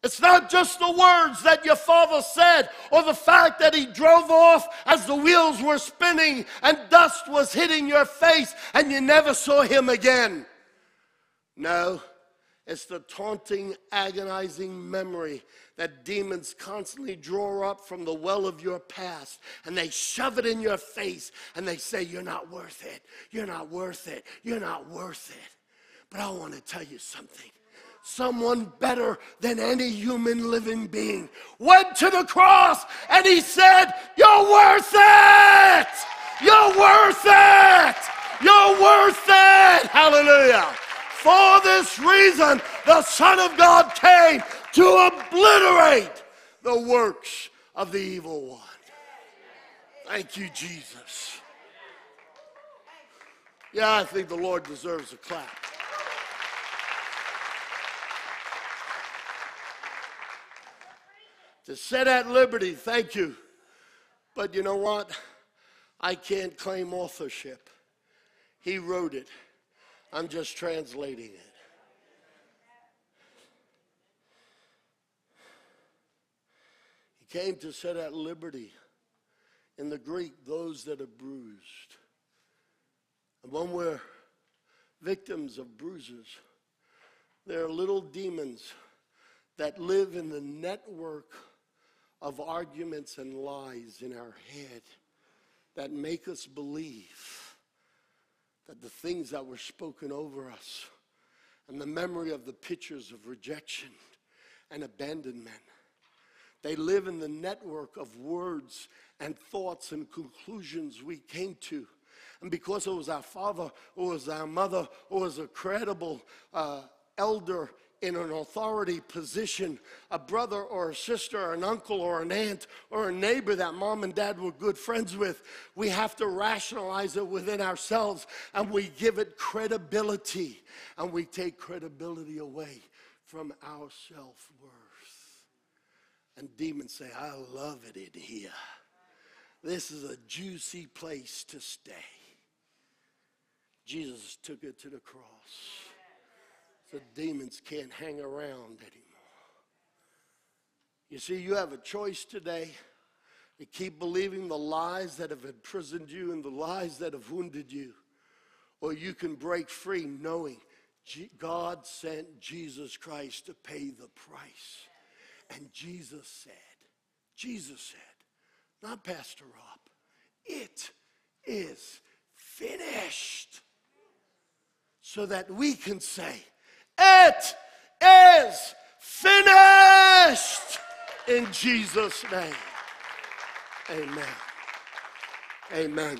It's not just the words that your father said or the fact that he drove off as the wheels were spinning and dust was hitting your face and you never saw him again. No, it's the taunting, agonizing memory that demons constantly draw up from the well of your past, and they shove it in your face and they say, you're not worth it, you're not worth it, you're not worth it. But I want to tell you something. Someone better than any human living being went to the cross and he said, you're worth it! You're worth it! You're worth it! Hallelujah! For this reason, the Son of God came to obliterate the works of the evil one. Thank you, Jesus. Yeah, I think the Lord deserves a clap. To set at liberty, thank you. But you know what? I can't claim authorship. He wrote it. I'm just translating it. He came to set at liberty, in the Greek, those that are bruised. And when we're victims of bruises, there are little demons that live in the network of arguments and lies in our head that make us believe that the things that were spoken over us and the memory of the pictures of rejection and abandonment, they live in the network of words and thoughts and conclusions we came to. And because it was our father, or it was our mother, or it was a credible elder in an authority position, a brother or a sister or an uncle or an aunt or a neighbor that mom and dad were good friends with, we have to rationalize it within ourselves, and we give it credibility, and we take credibility away from our self-worth. And demons say, I love it in here. This is a juicy place to stay. Jesus took it to the cross. The demons can't hang around anymore. You see, you have a choice today to keep believing the lies that have imprisoned you and the lies that have wounded you, or you can break free knowing God sent Jesus Christ to pay the price. And Jesus said, not Pastor Rob, it is finished. so that we can say, it is finished in Jesus' name. Amen. Amen.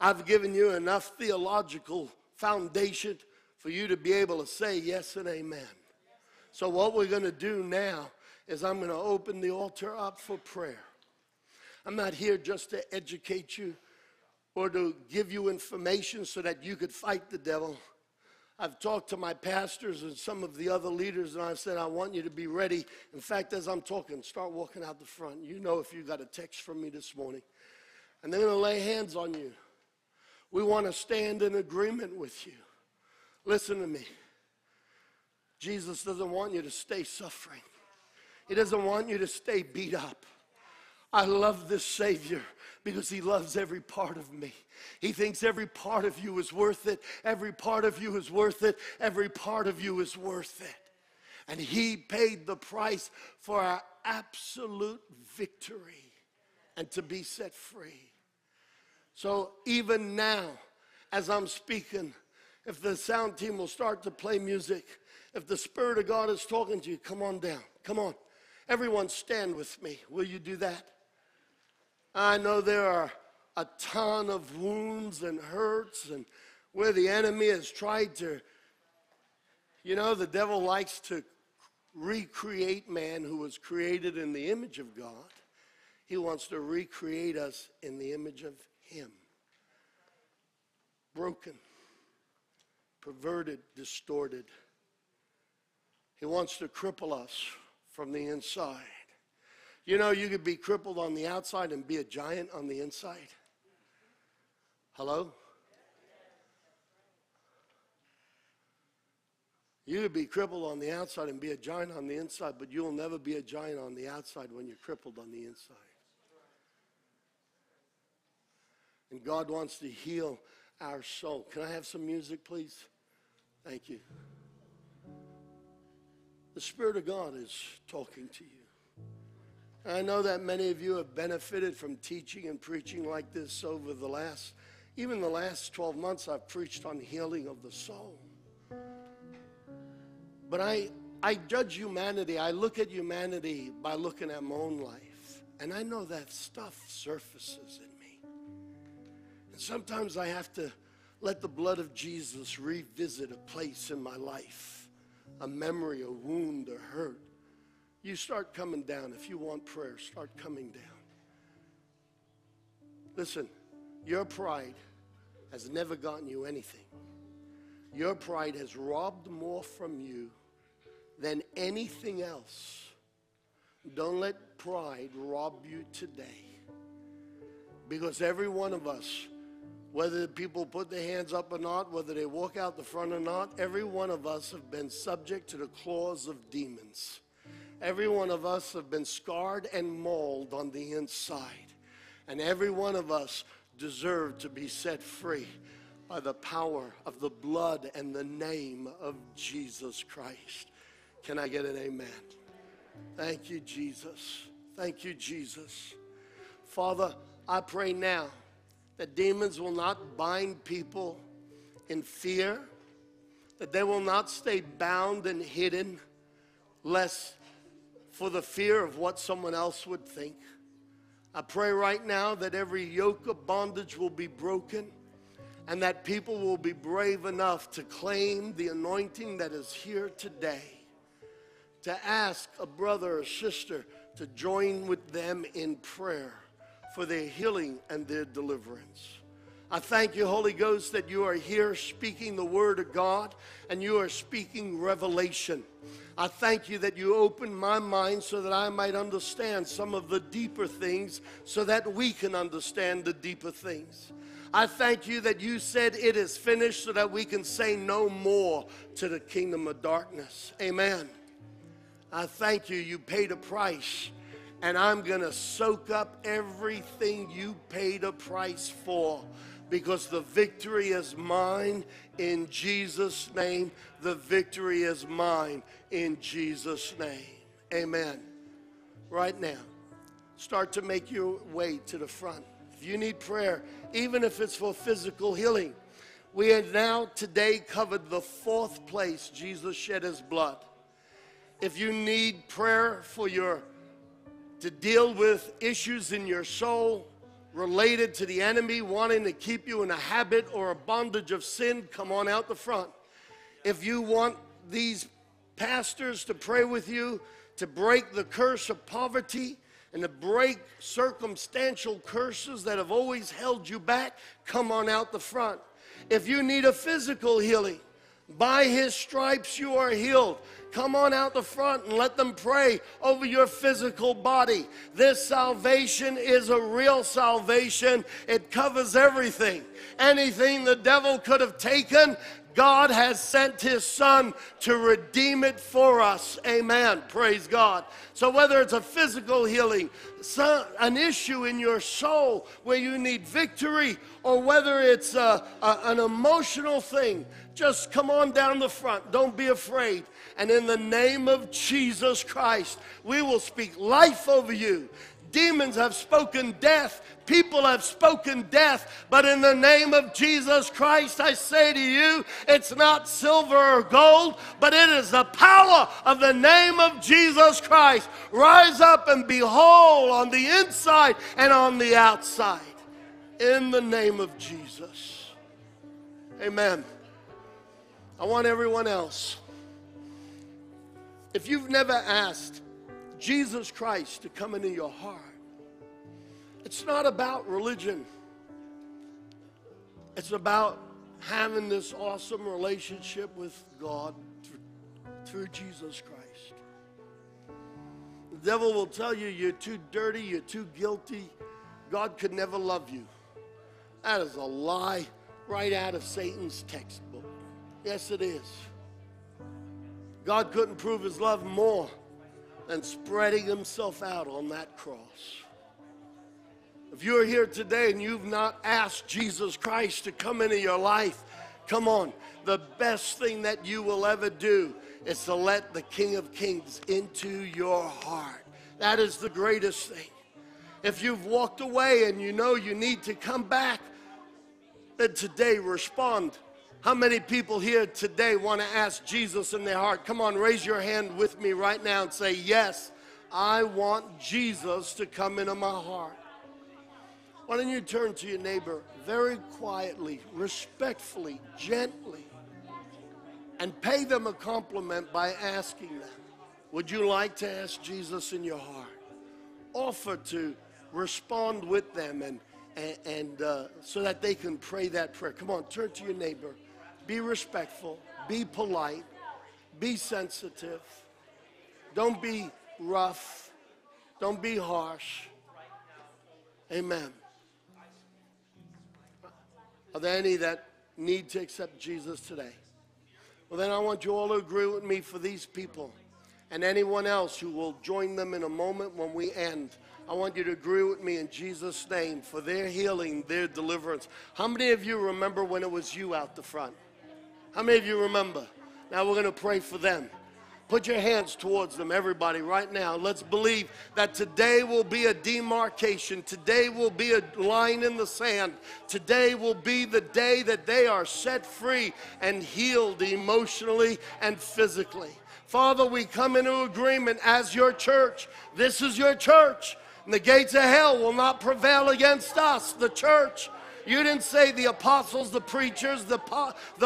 I've given you enough theological foundation for you to be able to say yes and amen. So what we're going to do now is I'm going to open the altar up for prayer. I'm not here just to educate you or to give you information so that you could fight the devil. I've talked to my pastors and some of the other leaders, and I said, I want you to be ready. In fact, as I'm talking, start walking out the front. You know if you got a text from me this morning. And they're going to lay hands on you. We want to stand in agreement with you. Listen to me. Jesus doesn't want you to stay suffering. He doesn't want you to stay beat up. I love this Savior because He loves every part of me. He thinks every part of you is worth it. Every part of you is worth it. Every part of you is worth it. And He paid the price for our absolute victory and to be set free. So even now, as I'm speaking, if the sound team will start to play music, if the Spirit of God is talking to you, come on down. Come on. Everyone stand with me. Will you do that? I know there are a ton of wounds and hurts and where the enemy has tried to, you know, the devil likes to recreate man who was created in the image of God. He wants to recreate us in the image of Him. Broken, perverted, distorted. He wants to cripple us from the inside. You know, you could be crippled on the outside and be a giant on the inside. Hello? You could be crippled on the outside and be a giant on the inside, but you'll never be a giant on the outside when you're crippled on the inside. And God wants to heal our soul. Can I have some music, please? Thank you. The Spirit of God is talking to you. I know that many of you have benefited from teaching and preaching like this over the last, even the last 12 months I've preached on healing of the soul. But I judge humanity. I look at humanity by looking at my own life. And I know that stuff surfaces in me. And sometimes I have to let the blood of Jesus revisit a place in my life, a memory, a wound, a hurt. You start coming down. If you want prayer, start coming down. Listen, your pride has never gotten you anything. Your pride has robbed more from you than anything else. Don't let pride rob you today. Because every one of us, whether people put their hands up or not, whether they walk out the front or not, every one of us have been subject to the claws of demons. Every one of us have been scarred and mauled on the inside. And every one of us deserve to be set free by the power of the blood and the name of Jesus Christ. Can I get an amen? Thank you, Jesus. Thank you, Jesus. Father, I pray now that demons will not bind people in fear, that they will not stay bound and hidden, lest for the fear of what someone else would think. I pray right now that every yoke of bondage will be broken and that people will be brave enough to claim the anointing that is here today, to ask a brother or sister to join with them in prayer for their healing and their deliverance. I thank you, Holy Ghost, that you are here speaking the word of God and you are speaking revelation. I thank you that you opened my mind so that I might understand some of the deeper things so that we can understand the deeper things. I thank you that you said it is finished so that we can say no more to the kingdom of darkness. Amen. I thank you, you paid a price, and I'm going to soak up everything you paid a price for, because the victory is mine in Jesus' name. The victory is mine in Jesus' name. Amen. Right now, start to make your way to the front. If you need prayer, even if it's for physical healing, We have now today covered the fourth place Jesus shed his blood. If you need prayer for to deal with issues in your soul related to the enemy wanting to keep you in a habit or a bondage of sin, come on out the front. If you want these pastors to pray with you to break the curse of poverty and to break circumstantial curses that have always held you back, come on out the front. If you need a physical healing, by his stripes you are healed. Come on out the front and let them pray over your physical body. This salvation is a real salvation. It covers everything. Anything the devil could have taken, God has sent his son to redeem it for us. Amen. Praise God. So whether it's a physical healing, an issue in your soul where you need victory, or whether it's an emotional thing, just come on down the front. Don't be afraid. And in the name of Jesus Christ, we will speak life over you. Demons have spoken death. People have spoken death. But in the name of Jesus Christ, I say to you, it's not silver or gold, but it is the power of the name of Jesus Christ. Rise up and be whole on the inside and on the outside. In the name of Jesus. Amen. I want everyone else. If you've never asked Jesus Christ to come into your heart, it's not about religion. It's about having this awesome relationship with God through Jesus Christ. The devil will tell you you're too dirty, you're too guilty. God could never love you. That is a lie right out of Satan's textbook. Yes, it is. God couldn't prove his love more and spreading himself out on that cross. If you're here today and you've not asked Jesus Christ to come into your life, come on. The best thing that you will ever do is to let the King of Kings into your heart. That is the greatest thing. If you've walked away and you know you need to come back, then today respond. How many people here today want to ask Jesus in their heart? Come on, raise your hand with me right now and say, yes, I want Jesus to come into my heart. Why don't you turn to your neighbor very quietly, respectfully, gently, and pay them a compliment by asking them, would you like to ask Jesus in your heart? Offer to respond with them and so that they can pray that prayer. Come on, turn to your neighbor. Be respectful, be polite, be sensitive. Don't be rough, don't be harsh. Amen. Are there any that need to accept Jesus today? Well, then I want you all to agree with me for these people and anyone else who will join them in a moment when we end. I want you to agree with me in Jesus' name for their healing, their deliverance. How many of you remember when it was you out the front? How many of you remember? Now we're going to pray for them. Put your hands towards them, everybody, right now. Let's believe that today will be a demarcation. Today will be a line in the sand. Today will be the day that they are set free and healed emotionally and physically. Father, we come into agreement as your church. This is your church. And the gates of hell will not prevail against us, the church. You didn't say the apostles, the preachers, the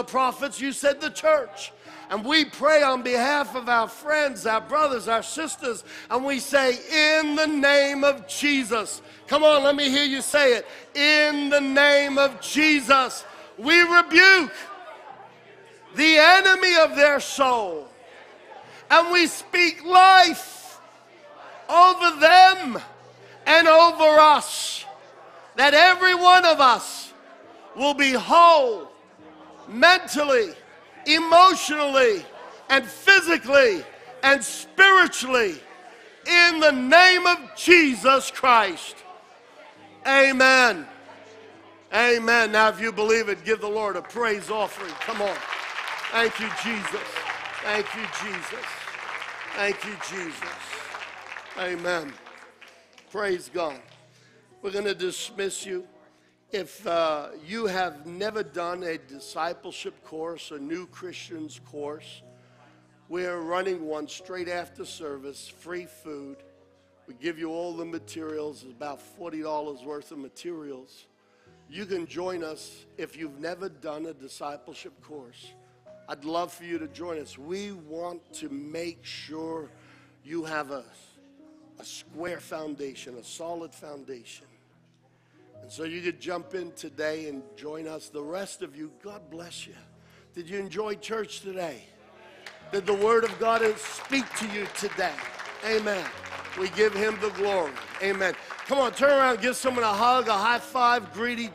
prophets. You said the church. And we pray on behalf of our friends, our brothers, our sisters, and we say, in the name of Jesus. Come on, let me hear you say it. In the name of Jesus, we rebuke the enemy of their soul. And we speak life over them and over us. That every one of us will be whole mentally, emotionally, and physically, and spiritually, in the name of Jesus Christ. Amen. Amen. Now, if you believe it, give the Lord a praise offering. Come on. Thank you, Jesus. Thank you, Jesus. Thank you, Jesus. Amen. Praise God. We're going to dismiss you. If you have never done a discipleship course, a new Christians course, we're running one straight after service, free food. We give you all the materials, about $40 worth of materials. You can join us if you've never done a discipleship course. I'd love for you to join us. We want to make sure you have a square foundation, a solid foundation. And so you could jump in today and join us. The rest of you, God bless you. Did you enjoy church today? Did the Word of God speak to you today? Amen. We give Him the glory. Amen. Come on, turn around, give someone a hug, a high five, greet each other.